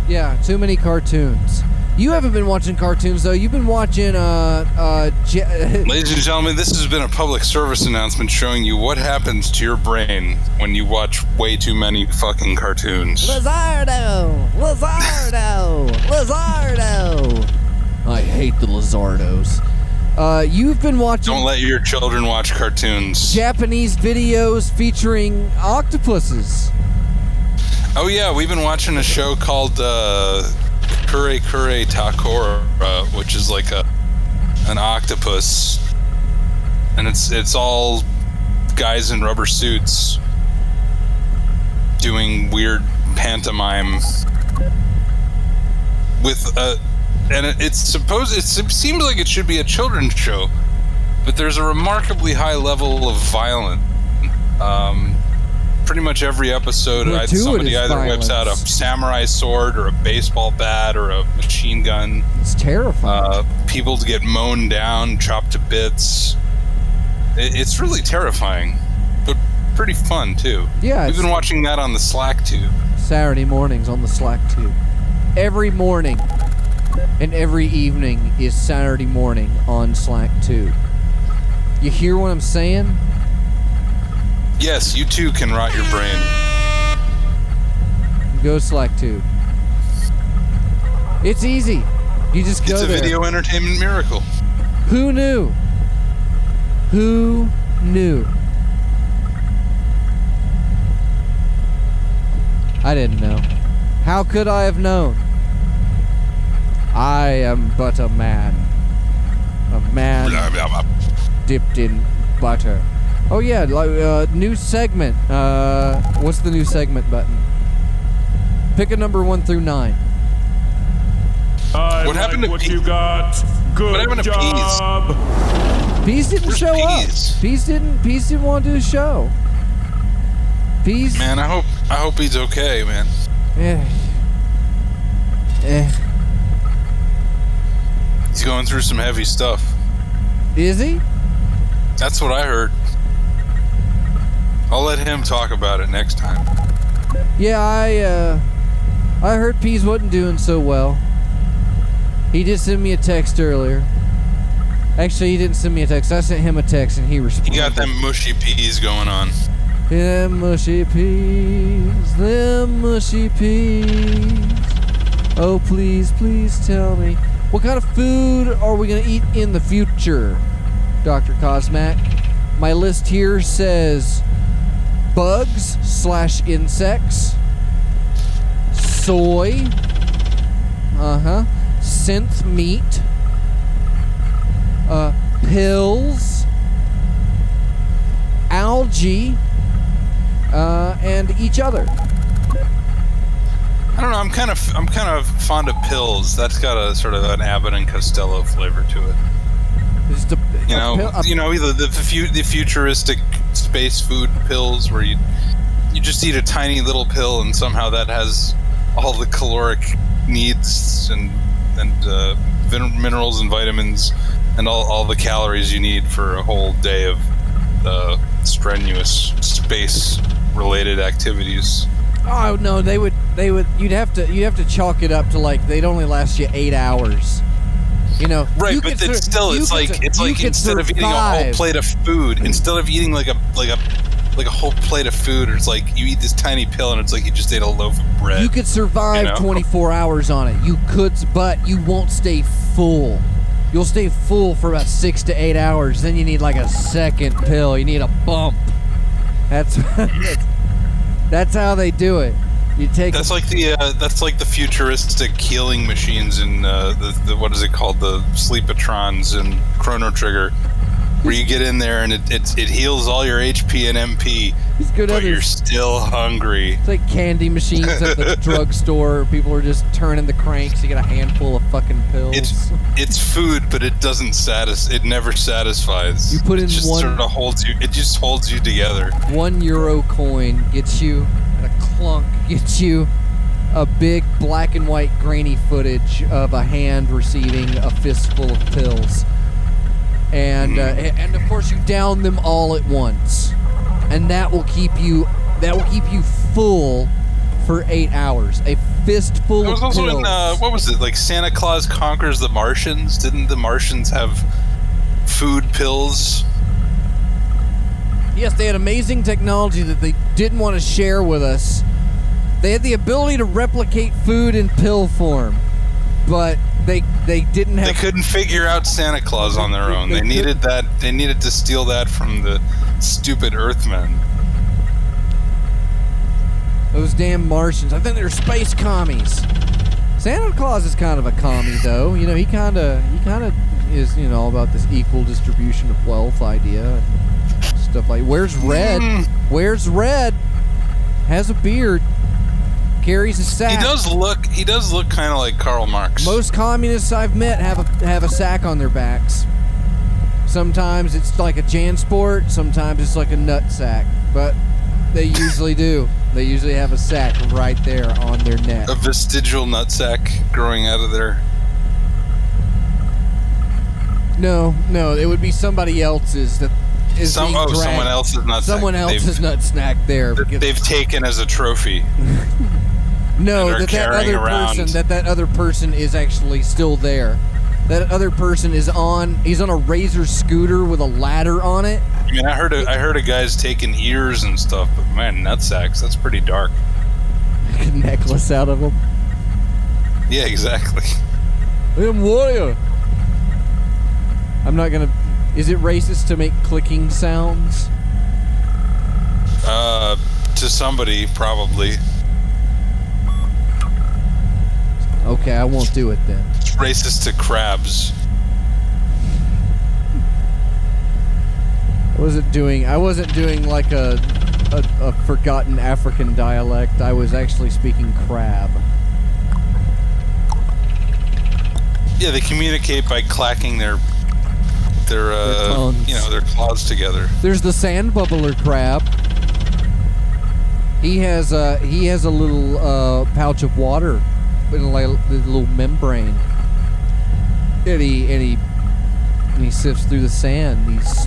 Yeah, too many cartoons. You haven't been watching cartoons, though. You've been watching, uh... uh je- Ladies and gentlemen, this has been a public service announcement showing you what happens to your brain when you watch way too many fucking cartoons. Lizardo. Lizardo. Lizardo. I hate the Lizardos. Uh, you've been watching... Don't let your children watch cartoons. Japanese videos featuring octopuses. Oh, yeah. We've been watching a show called uh, Kure Kure Takora, uh, which is like a an octopus. And it's it's all guys in rubber suits doing weird pantomime with a... And it, it's supposed, it seems like it should be a children's show, but there's a remarkably high level of violence. Um, pretty much every episode, I, somebody either violence. whips out a samurai sword or a baseball bat or a machine gun. It's terrifying. Uh, people get mown down, chopped to bits. It, it's really terrifying, but pretty fun, too. Yeah. We've been watching that on the Slack tube. Saturday mornings on the Slack tube. Every morning. And every evening is Saturday morning on Slack too. You hear what I'm saying? Yes, you too can rot your brain. Go Slack too. It's easy. You just go there. It's a video entertainment miracle. Who knew? Who knew? I didn't know. How could I have known? I am but a man. A man blah, blah, blah. dipped in butter. Oh, yeah, uh, new segment. Uh, what's the new segment button? Pick a number one through nine. I what like happened to what pe- you got? Good what happened job. To Peas? Peas didn't Where's show Peas? Up. Peas didn't, Peas didn't want to do a show. Peas. Man, I hope, I hope he's okay, man. Eh. Eh. He's going through some heavy stuff. Is he? That's what I heard. I'll let him talk about it next time. Yeah, I uh, I heard Peas wasn't doing so well. He did send me a text earlier. Actually, he didn't send me a text. I sent him a text and he responded. He got them mushy peas going on. Them mushy peas, them mushy peas. Oh, please, please tell me. What kind of food are we going to eat in the future, Doctor Cosmac? My list here says bugs slash insects, soy, uh-huh, synth meat, uh, pills, algae, uh, and each other. I don't know. I'm kind of I'm kind of fond of pills. That's got a sort of an Abbott and Costello flavor to it. Just a, you know, pill, a, you know, either the the futuristic space food pills where you you just eat a tiny little pill and somehow that has all the caloric needs and and uh, vin- minerals and vitamins and all all the calories you need for a whole day of uh, strenuous space-related activities. Oh no, they would they would you'd have to you'd have to chalk it up to like they'd only last you eight hours. You know, right, you but then sur- still it's like su- it's like instead survive. of eating a whole plate of food, instead of eating like a like a like a whole plate of food, it's like you eat this tiny pill and it's like you just ate a loaf of bread. You could survive you know? twenty-four hours on it. You could, but you won't stay full. You'll stay full for about six to eight hours. Then you need like a second pill. You need a bump. That's that's how they do it. You take that's a- like the uh, that's like the futuristic healing machines in uh, the, the what is it called the Sleepatrons and Chrono Trigger, where you get in there and it it, it heals all your H P and M P, good but you're still hungry. It's like candy machines at the drugstore. People are just turning the cranks. You get a handful of fucking pills. It's it's food, but it doesn't satisfy. It never satisfies. You put in it just one. Sort of holds you. It just holds you together. One euro coin gets you. A clunk gets you a big black and white grainy footage of a hand receiving a fistful of pills, and uh, and of course you down them all at once, and that will keep you that will keep you full for eight hours. A fistful. It was also of pills. in uh, what was it like? Santa Claus Conquers the Martians. Didn't the Martians have food pills? Yes, they had amazing technology that they didn't want to share with us. They had the ability to replicate food in pill form, but they they didn't have. They couldn't figure out Santa Claus on their own. They, they needed that. They needed to steal that from the stupid Earthmen. Those damn Martians! I think they're space commies. Santa Claus is kind of a commie, though. You know, he kind of he kind of is you know all about this equal distribution of wealth idea. Stuff like where's Red? Where's Red? Has a beard, carries a sack. He does look. He does look kind of like Karl Marx. Most communists I've met have a have a sack on their backs. Sometimes it's like a JanSport. Sometimes it's like a nut sack. But they usually do. They usually have a sack right there on their neck. A vestigial nut sack growing out of their. No, no, it would be somebody else's that. Is Some, oh, someone else is not. Someone snack. else is not snacked there. They've taken as a trophy. no, that that other around. person, that that other person is actually still there. That other person is on. He's on a Razor scooter with a ladder on it. I mean, I heard a, I heard a guy's taking ears and stuff, but man, nutsacks. That's pretty dark. A necklace out of them. Yeah, exactly. I'm warrior. I'm not gonna. Is it racist to make clicking sounds? Uh, to somebody, probably. Okay, I won't do it then. It's racist to crabs. I wasn't doing, I wasn't doing like a, a, a forgotten African dialect. I was actually speaking crab. Yeah, they communicate by clacking their... Their, uh, their you know, their claws together. There's the sand bubbler crab. He has a he has a little uh, pouch of water, with a little membrane, and he and he and he sifts through the sand. He's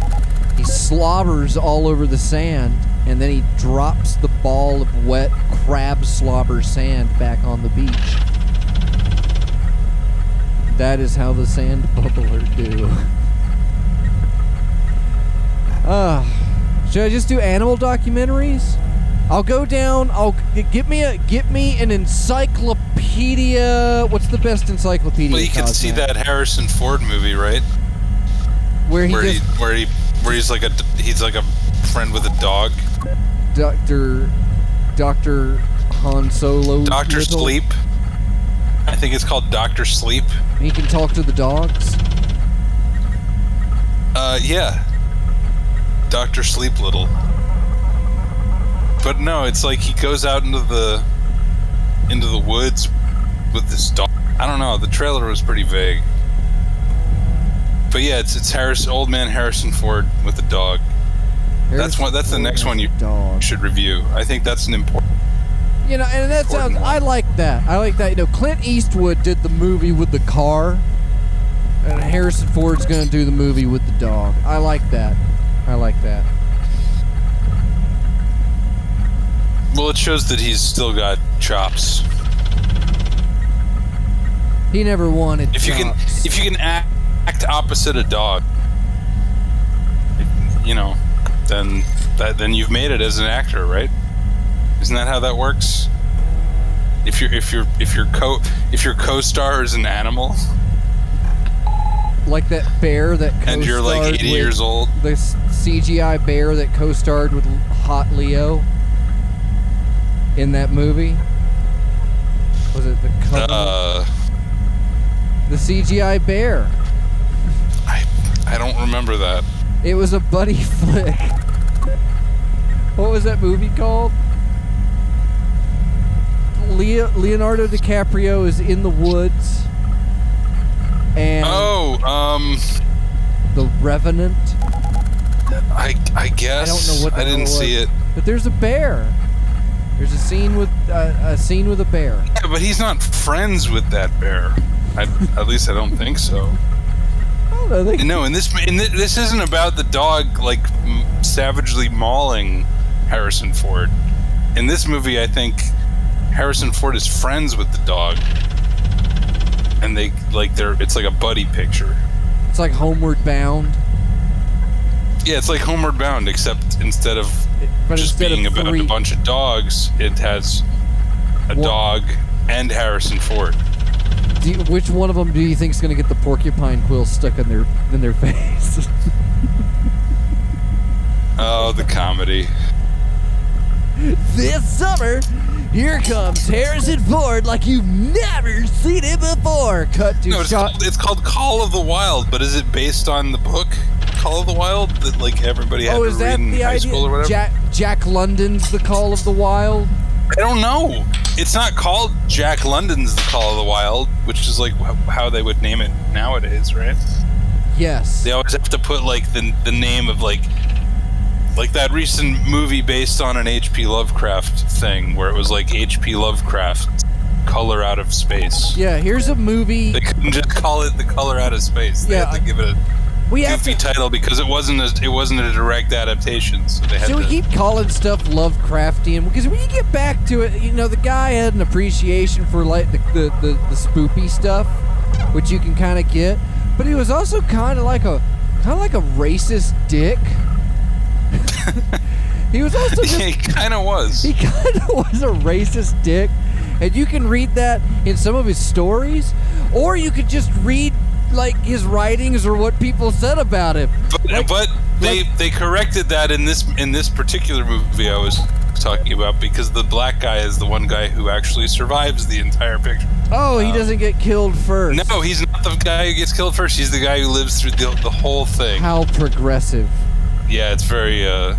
he slobbers all over the sand, and then he drops the ball of wet crab slobber sand back on the beach. That is how the sand bubbler do. Uh, should I just do animal documentaries? I'll go down. I'll get me a get me an encyclopedia. What's the best encyclopedia? Well, you can see that Harrison Ford movie, right? Where he where just, he where he where he's like a he's like a friend with a dog. Doctor Doctor Han Solo. Doctor Riddle. Sleep. I think it's called Doctor Sleep. He can talk to the dogs. Uh, yeah. Doctor Sleep Little. But no, it's like he goes out into the into the woods with this dog. I don't know, the trailer was pretty vague. But yeah, it's it's Harris, old man Harrison Ford with a dog. Harrison that's one. That's the Ford next one you dog. should review. I think that's an important. You know, and that sounds. One. I like that. I like that. You know, Clint Eastwood did the movie with the car, and Harrison Ford's going to do the movie with the dog. I like that. I like that. Well, it shows that he's still got chops. He never wanted. If chops. you can, if you can act, act opposite a dog, you know, then that, then you've made it as an actor, right? Isn't that how that works? If you're if you're if your co if your co-star is an animal, like that bear that co-starred and you're like eighty years old, the C G I bear that co-starred with Hot Leo in that movie, was it the cover? Uh, the C G I bear. I I don't remember that. It was a buddy flick. What was that movie called? Leo, Leonardo DiCaprio is in the woods, and oh, um, The Revenant. I I guess I don't know what. I didn't see it. But there's a bear. There's a scene with uh, a scene with a bear. Yeah, but he's not friends with that bear. I, at least I don't think so. I don't know, no, and this and th- this isn't about the dog like m- savagely mauling Harrison Ford. In this movie, I think Harrison Ford is friends with the dog, and they like they're it's like a buddy picture. It's like Homeward Bound. Yeah, it's like Homeward Bound, except instead of it, but just instead being of about three, a bunch of dogs, it has a one, dog and Harrison Ford. Do you, which one of them do you think is going to get the porcupine quill stuck in their in their face? Oh, the comedy. This summer. Here comes Harrison Ford like you've never seen it before. Cut to no, it's shot. Called, it's called Call of the Wild, but is it based on the book Call of the Wild that like everybody had oh, to is read that in the high idea? school or whatever? Jack, Jack London's The Call of the Wild? I don't know. It's not called Jack London's The Call of the Wild, which is like how they would name it nowadays, right? Yes. They always have to put like the the name of like... Like that recent movie based on an H P Lovecraft thing where it was like H P Lovecraft, Color Out of Space. Yeah, here's a movie. They couldn't just call it The Color Out of Space. They yeah, had to give it a we goofy have to... title because it wasn't a, it wasn't a direct adaptation. So they had so to... we keep calling stuff Lovecraftian because when you get back to it, you know, the guy had an appreciation for like the, the, the, the spoopy stuff, which you can kind of get. But he was also kind of like a kind of like a racist dick. He was also just, yeah, he kind of was he kind of was a racist dick, and you can read that in some of his stories, or you could just read like his writings or what people said about him, but, like, but they like, they corrected that in this in this particular movie I was talking about, because the black guy is the one guy who actually survives the entire picture. Oh, he um, doesn't get killed first. No, he's not the guy who gets killed first. He's the guy who lives through the, the whole thing. How progressive. Yeah, it's very, uh,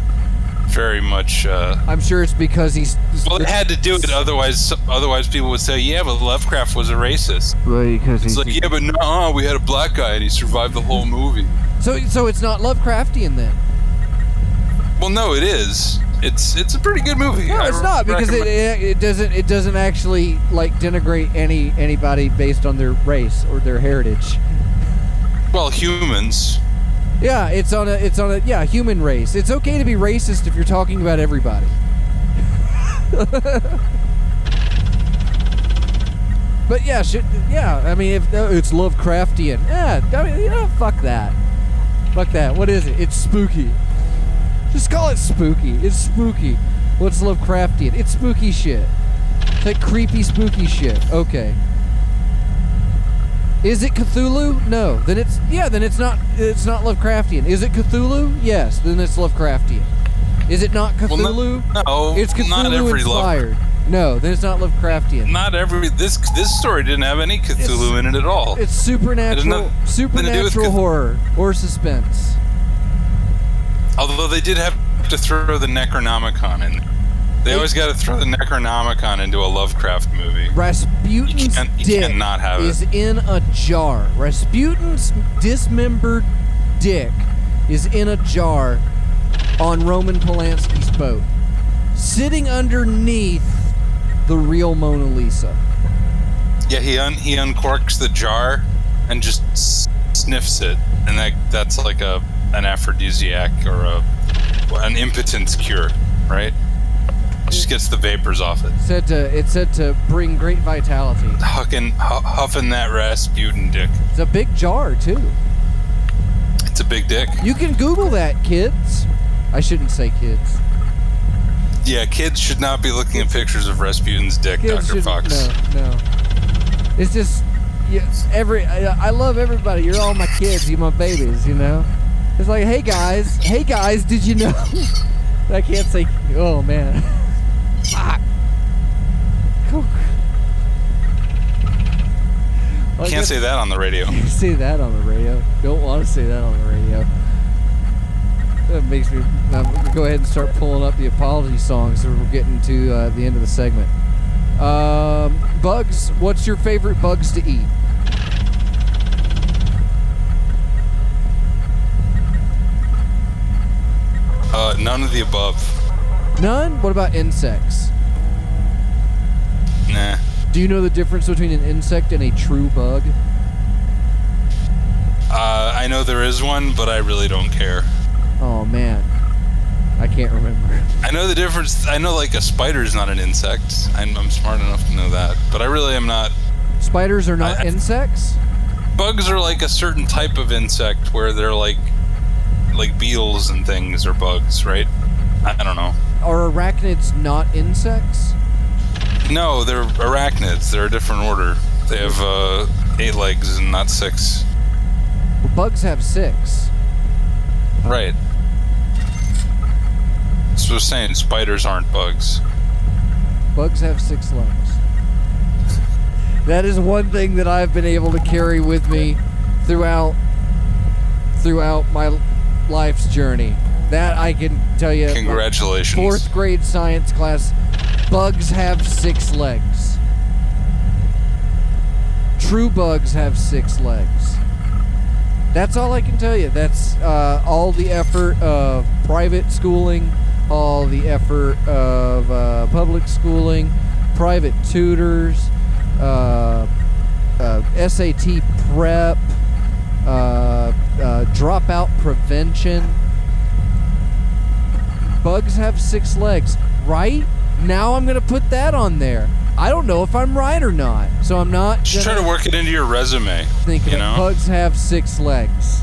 very much. Uh, I'm sure it's because he's. Well, they had to do it, otherwise, otherwise people would say, "Yeah, but Lovecraft was a racist." Right, because it's like, yeah, but no, we had a black guy and he survived the whole movie. So, so it's not Lovecraftian then. Well, no, it is. It's it's a pretty good movie. No, it's not because it, it it doesn't it doesn't actually like denigrate any anybody based on their race or their heritage. Well, humans. Yeah, it's on a, it's on a, yeah, human race. It's okay to be racist if you're talking about everybody. But yeah, shit, yeah, I mean, if uh, it's Lovecraftian, yeah, I mean, you know, fuck that. Fuck that, what is it? It's spooky. Just call it spooky, it's spooky. What's Lovecraftian? It's spooky shit. It's like creepy, spooky shit, okay. Is it Cthulhu? No. Then it's yeah. Then it's not. It's not Lovecraftian. Is it Cthulhu? Yes. Then it's Lovecraftian. Is it not Cthulhu? Well, no, no. It's Cthulhu not every inspired. Love... No. Then it's not Lovecraftian. Not every. This this story didn't have any Cthulhu it's, in it at all. It's supernatural. It not, supernatural horror or suspense. Although they did have to throw the Necronomicon in there. They always got to throw the Necronomicon into a Lovecraft movie. Rasputin's you you dick is it. in a jar. Rasputin's dismembered dick is in a jar on Roman Polanski's boat, sitting underneath the real Mona Lisa. Yeah, he un- he uncorks the jar and just s- sniffs it, and that that's like a an aphrodisiac or a an impotence cure, right? It just gets the vapors off it. Said to it said to bring great vitality. Hucking, hu- huffing that Rasputin dick. It's a big jar too. It's a big dick. You can Google that, kids. I shouldn't say kids. Yeah, kids should not be looking at pictures of Rasputin's dick, kids Doctor Fox. No, no. It's just, yes, every. I, I love everybody. You're all my kids. You're my babies. You know. It's like, hey guys, hey guys, did you know? I can't say. Oh man. Ah. Well, can't say that on the radio. Can't say that on the radio. Don't want to say that on the radio. That makes me uh, go ahead and start pulling up the apology songs that we're getting to uh, the end of the segment. Um, bugs, what's your favorite bugs to eat? Uh, none of the above. None? What about insects? Nah. Do you know the difference between an insect and a true bug? Uh, I know there is one, but I really don't care. Oh man, I can't remember. I know the difference. I know like a spider is not an insect. I'm, I'm smart enough to know that, but I really am not. Spiders are not I, insects? Bugs are like a certain type of insect where they're like, like beetles and things are bugs, right? I, I don't know. Are arachnids not insects? No, they're arachnids. They're a different order. They have uh, eight legs and not six. Well, bugs have six. Right. So we're saying spiders aren't bugs. Bugs have six legs. That is one thing that I've been able to carry with me throughout throughout my life's journey. That I can tell you. Congratulations. Fourth grade science class. Bugs have six legs. True bugs have six legs. That's all I can tell you. That's uh, all the effort of private schooling, all the effort of uh, public schooling, private tutors, uh, uh, S A T prep, uh, uh, dropout prevention. Bugs have six legs, right? Now I'm going to put that on there. I don't know if I'm right or not, so I'm not. Just try to work it into your resume. Thinking you know? Bugs have six legs.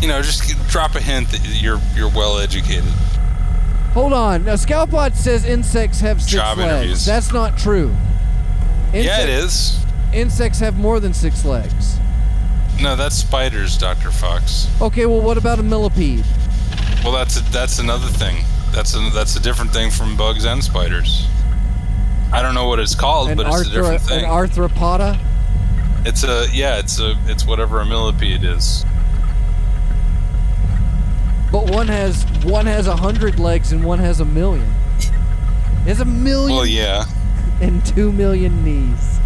You know, just drop a hint that you're you're well educated. Hold on, now Scalpbot says insects have six Job legs. Interviews. That's not true. Insects, yeah, it is. Insects have more than six legs. No, that's spiders, Doctor Fox. Okay, well, what about a millipede? Well, that's a, that's another thing. That's a, that's a different thing from bugs and spiders. I don't know what it's called, an but arthro- it's a different thing. An arthropoda? It's a, yeah, it's a, it's whatever a millipede is. But one has, one has a hundred legs and one has a million. It's a million. Well, yeah. And two million knees.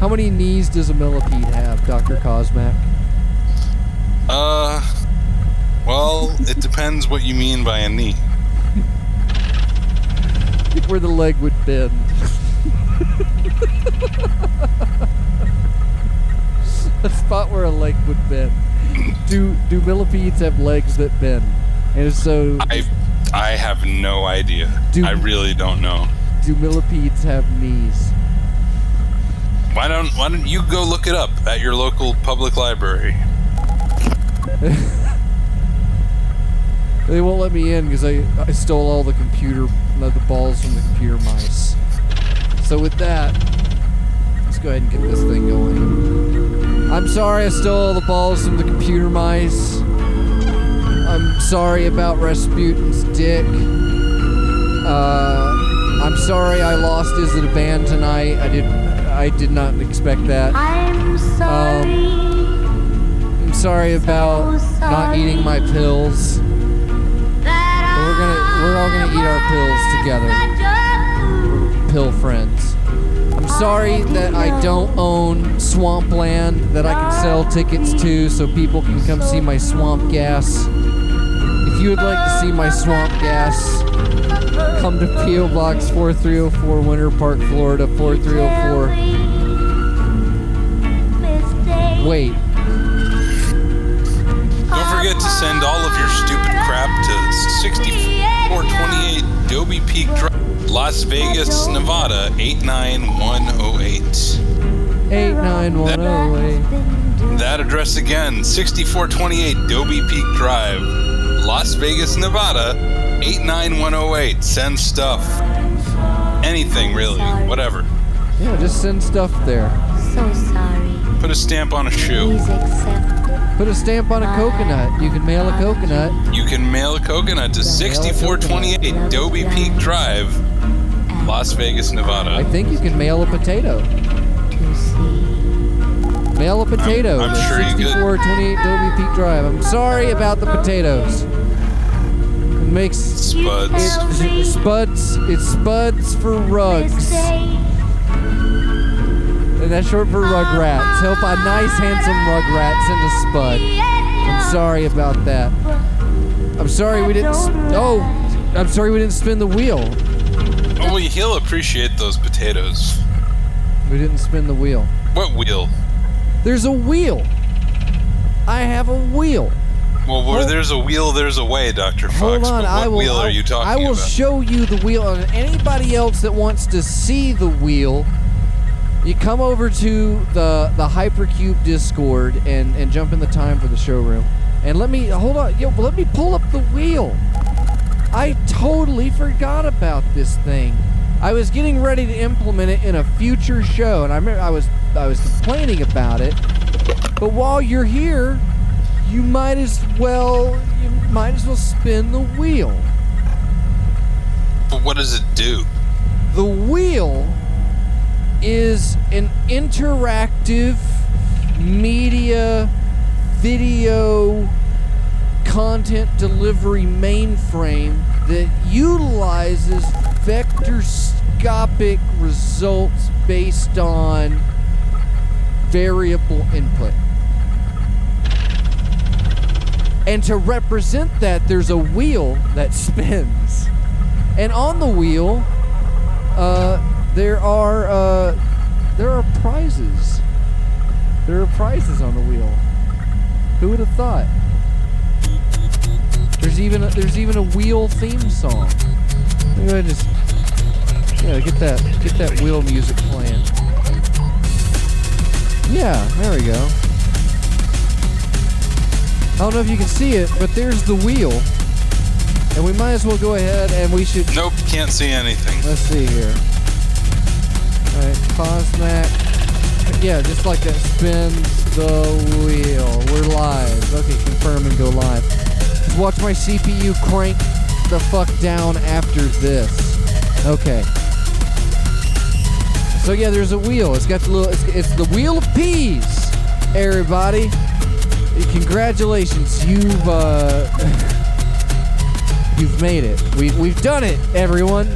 How many knees does a millipede have, Doctor Cosmac? Uh, well, it depends what you mean by a knee. Where the leg would bend. A spot where a leg would bend. Do do millipedes have legs that bend? And so I I have no idea. Do, I really don't know. Do millipedes have knees? Why don't why don't you go look it up at your local public library? They won't let me in because I, I stole all the computer, the balls from the computer mice. So with that, let's go ahead and get this thing going. I'm sorry I stole all the balls from the computer mice. I'm sorry about Rasputin's dick. Uh, I'm sorry I lost Is It a Band tonight. I didn't. I did not expect that. I'm sorry. Um, I'm sorry about so sorry. Not eating my pills. we're all gonna eat our pills together. Pill friends. I'm sorry that I don't own swampland that I can sell tickets to so people can come see my swamp gas. If you would like to see my swamp gas, come to P O Box four three oh four, Winter Park, Florida, four three oh four. Wait. Don't forget to send all of your stupid crap to sixty-four twenty-eight Dobie Peak Drive, Las Vegas, Nevada, eight nine one oh eight. eight nine one oh eight. That, that address again, sixty-four twenty-eight Dobie Peak Drive, Las Vegas, Nevada, eight nine one oh eight. Send stuff. Anything, really. Whatever. Yeah, just send stuff there. So sorry. Put a stamp on a shoe. Put a stamp on a coconut. You can mail a coconut. You can mail a coconut to sixty-four twenty-eight Dobie Peak Drive, Las Vegas, Nevada. I think you can mail a potato. Mail a potato. I'm, I'm sure you could. sixty-four twenty-eight Dobie Peak Drive. I'm sorry about the potatoes. Makes spuds. It, it, spuds. It's spuds for rugs, and that's short for Rugrats. Help a nice, handsome Rugrats and a spud. I'm sorry about that. I'm sorry we didn't. Oh, I'm sorry we didn't spin the wheel. Oh, well, he'll appreciate those potatoes. We didn't spin the wheel. What wheel? There's a wheel. I have a wheel. Well, where well, there's a wheel, there's a way, Doctor Fox. Hold on, but what I will, wheel are you talking about? I will about? show you the wheel, and anybody else that wants to see the wheel, you come over to the the Hypercube Discord and, and jump in the time for the showroom. And let me, hold on, yo, let me pull up the wheel. I totally forgot about this thing. I was getting ready to implement it in a future show, and I remember I was I was complaining about it. But while you're here, You might as well, you might as well spin the wheel. But what does it do? The wheel is an interactive media video content delivery mainframe that utilizes vectorscopic results based on variable input. And to represent that, there's a wheel that spins. And on the wheel, uh, there are uh, there are prizes. There are prizes on the wheel. Who would have thought? There's even a, there's even a wheel theme song. Maybe I just yeah get that get that wheel music playing. Yeah, there we go. I don't know if you can see it, but there's the wheel. And we might as well go ahead and we should... Nope, can't see anything. Let's see here. All right, pause that. Yeah, just like that spins the wheel. We're live. Okay, confirm and go live. Just watch my C P U crank the fuck down after this. Okay. So yeah, there's a wheel. It's got the little... It's, it's the wheel of peas, everybody. Congratulations, you've uh, you've made it. We we've done it, everyone.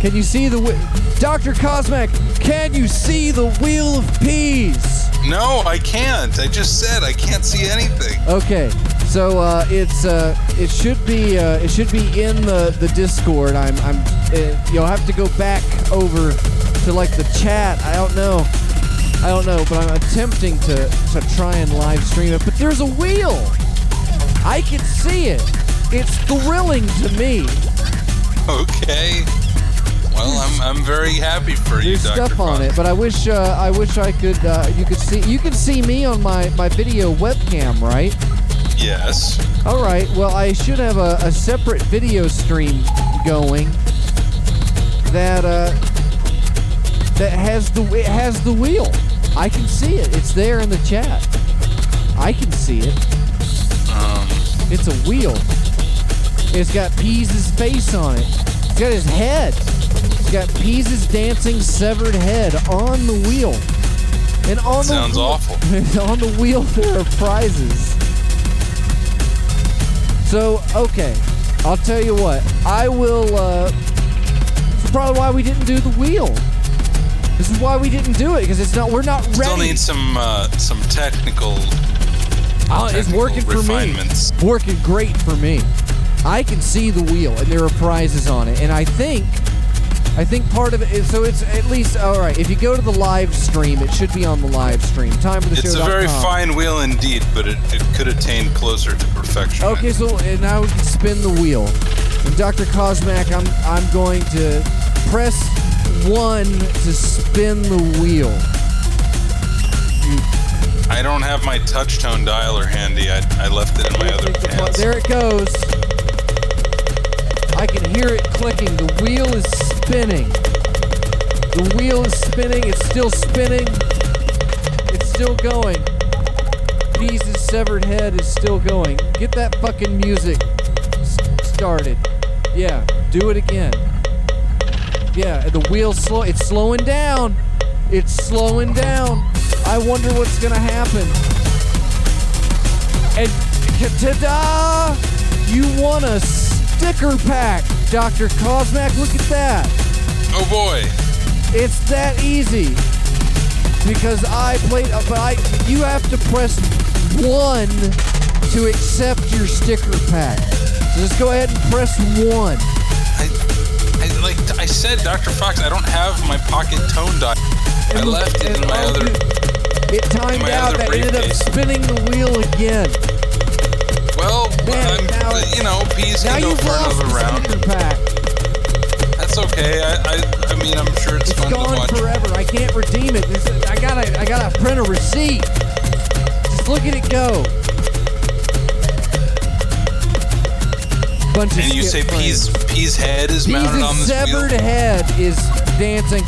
Can you see the wheel, Doctor Cosmac? Can you see the wheel of peas? No, I can't. I just said I can't see anything. Okay, so uh, it's uh, it should be uh, it should be in the, the Discord. I'm I'm uh, you'll have to go back over to like the chat. I don't know. I don't know, but I'm attempting to, to try and live stream it. But there's a wheel! I can see it. It's thrilling to me. Okay. Well, I'm I'm very happy for you, Doctor There's stuff on it, but I wish uh, I wish I could uh, you could see you can see me on my, my video webcam, right? Yes. All right. Well, I should have a, a separate video stream going. That uh that has the it has the wheel. I can see it. It's there in the chat. I can see it. Um, it's a wheel. It's got Peas' face on it. It's got his head. It's got Peas' dancing severed head on the wheel. And on sounds the wheel, awful. On the wheel there are prizes. So okay, I'll tell you what, I will, uh, this is probably why we didn't do the wheel. This is why we didn't do it, because it's not, we're not ready. Still need some, uh, some technical, uh, technical it's working for me. Working great for me. I can see the wheel, and there are prizes on it, and I think... I think part of it is, so it's at least, all right, if you go to the live stream, it should be on the live stream. Time for the show. It's a very fine wheel indeed, but it, it could attain closer to perfection. Okay, so and now we can spin the wheel. And Doctor Cosmac, I'm I'm going to press one to spin the wheel. I don't have my touchtone dialer handy. I I left it in my other hands. There it goes. I can hear it clicking. The wheel is spinning. The wheel is spinning. It's still spinning. It's still going. Jesus' severed head is still going. Get that fucking music started. Yeah, do it again. Yeah, the wheel's slow. It's slowing down. It's slowing down. I wonder what's gonna happen. And ta-da! You won us. Sticker pack, Doctor Cosmac, look at that. Oh boy. It's that easy. Because I played, uh, but I, you have to press one to accept your sticker pack. So just go ahead and press one. I, I like I said, Doctor Fox, I don't have my pocket tone dial. I look, left it in my oh, other. It timed out. That ended up spinning the wheel again. Well, man, I'm, now, you know, P's can go for another round. Pack. That's okay. I, I, I mean, I'm sure it's, it's fun to watch. It's gone forever. I can't redeem it. This is, I gotta, I gotta print a receipt. Just look at it go. Bunch and of you say P's, P's head is P's mounted on this wheel. P's severed head is dancing.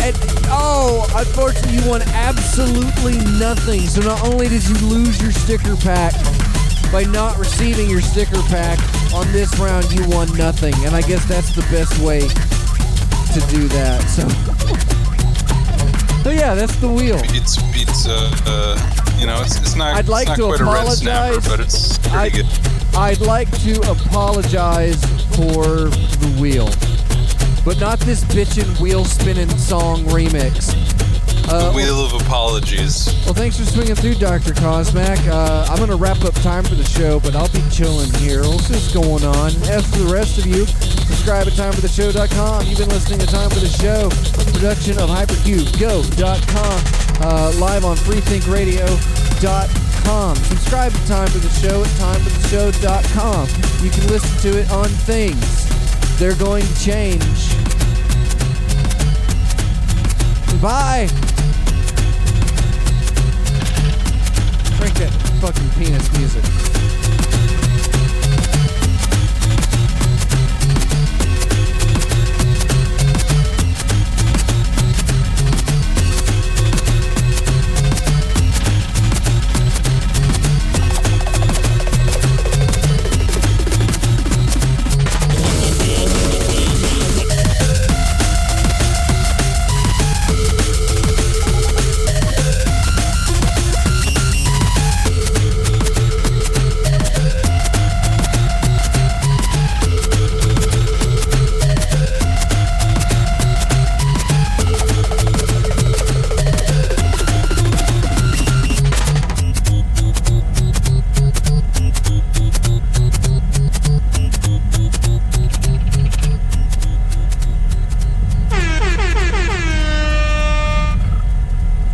And, oh, unfortunately, you won absolutely nothing. So not only did you lose your sticker pack. By not receiving your sticker pack on this round, you won nothing. And I guess that's the best way to do that. So, so yeah, that's the wheel. It's, it's uh, uh, you know, it's, it's not, I'd like it's not to quite apologize. A red snapper, but it's pretty I'd, good. I'd like to apologize for the wheel. But not this bitchin' wheel spinning song remix. Uh, the Wheel of Apologies. Well, thanks for swinging through, Doctor Cosmac. Uh, I'm going to wrap up time for the show, but I'll be chilling here. What's this going on? As for the rest of you, subscribe at time for the show dot com. You've been listening to Time for the Show, production of hypercube go dot com, uh, live on freethink radio dot com. Subscribe to Time for the Show at time for the show dot com. You can listen to it on things. They're going to change. Bye. Drink that fucking penis music.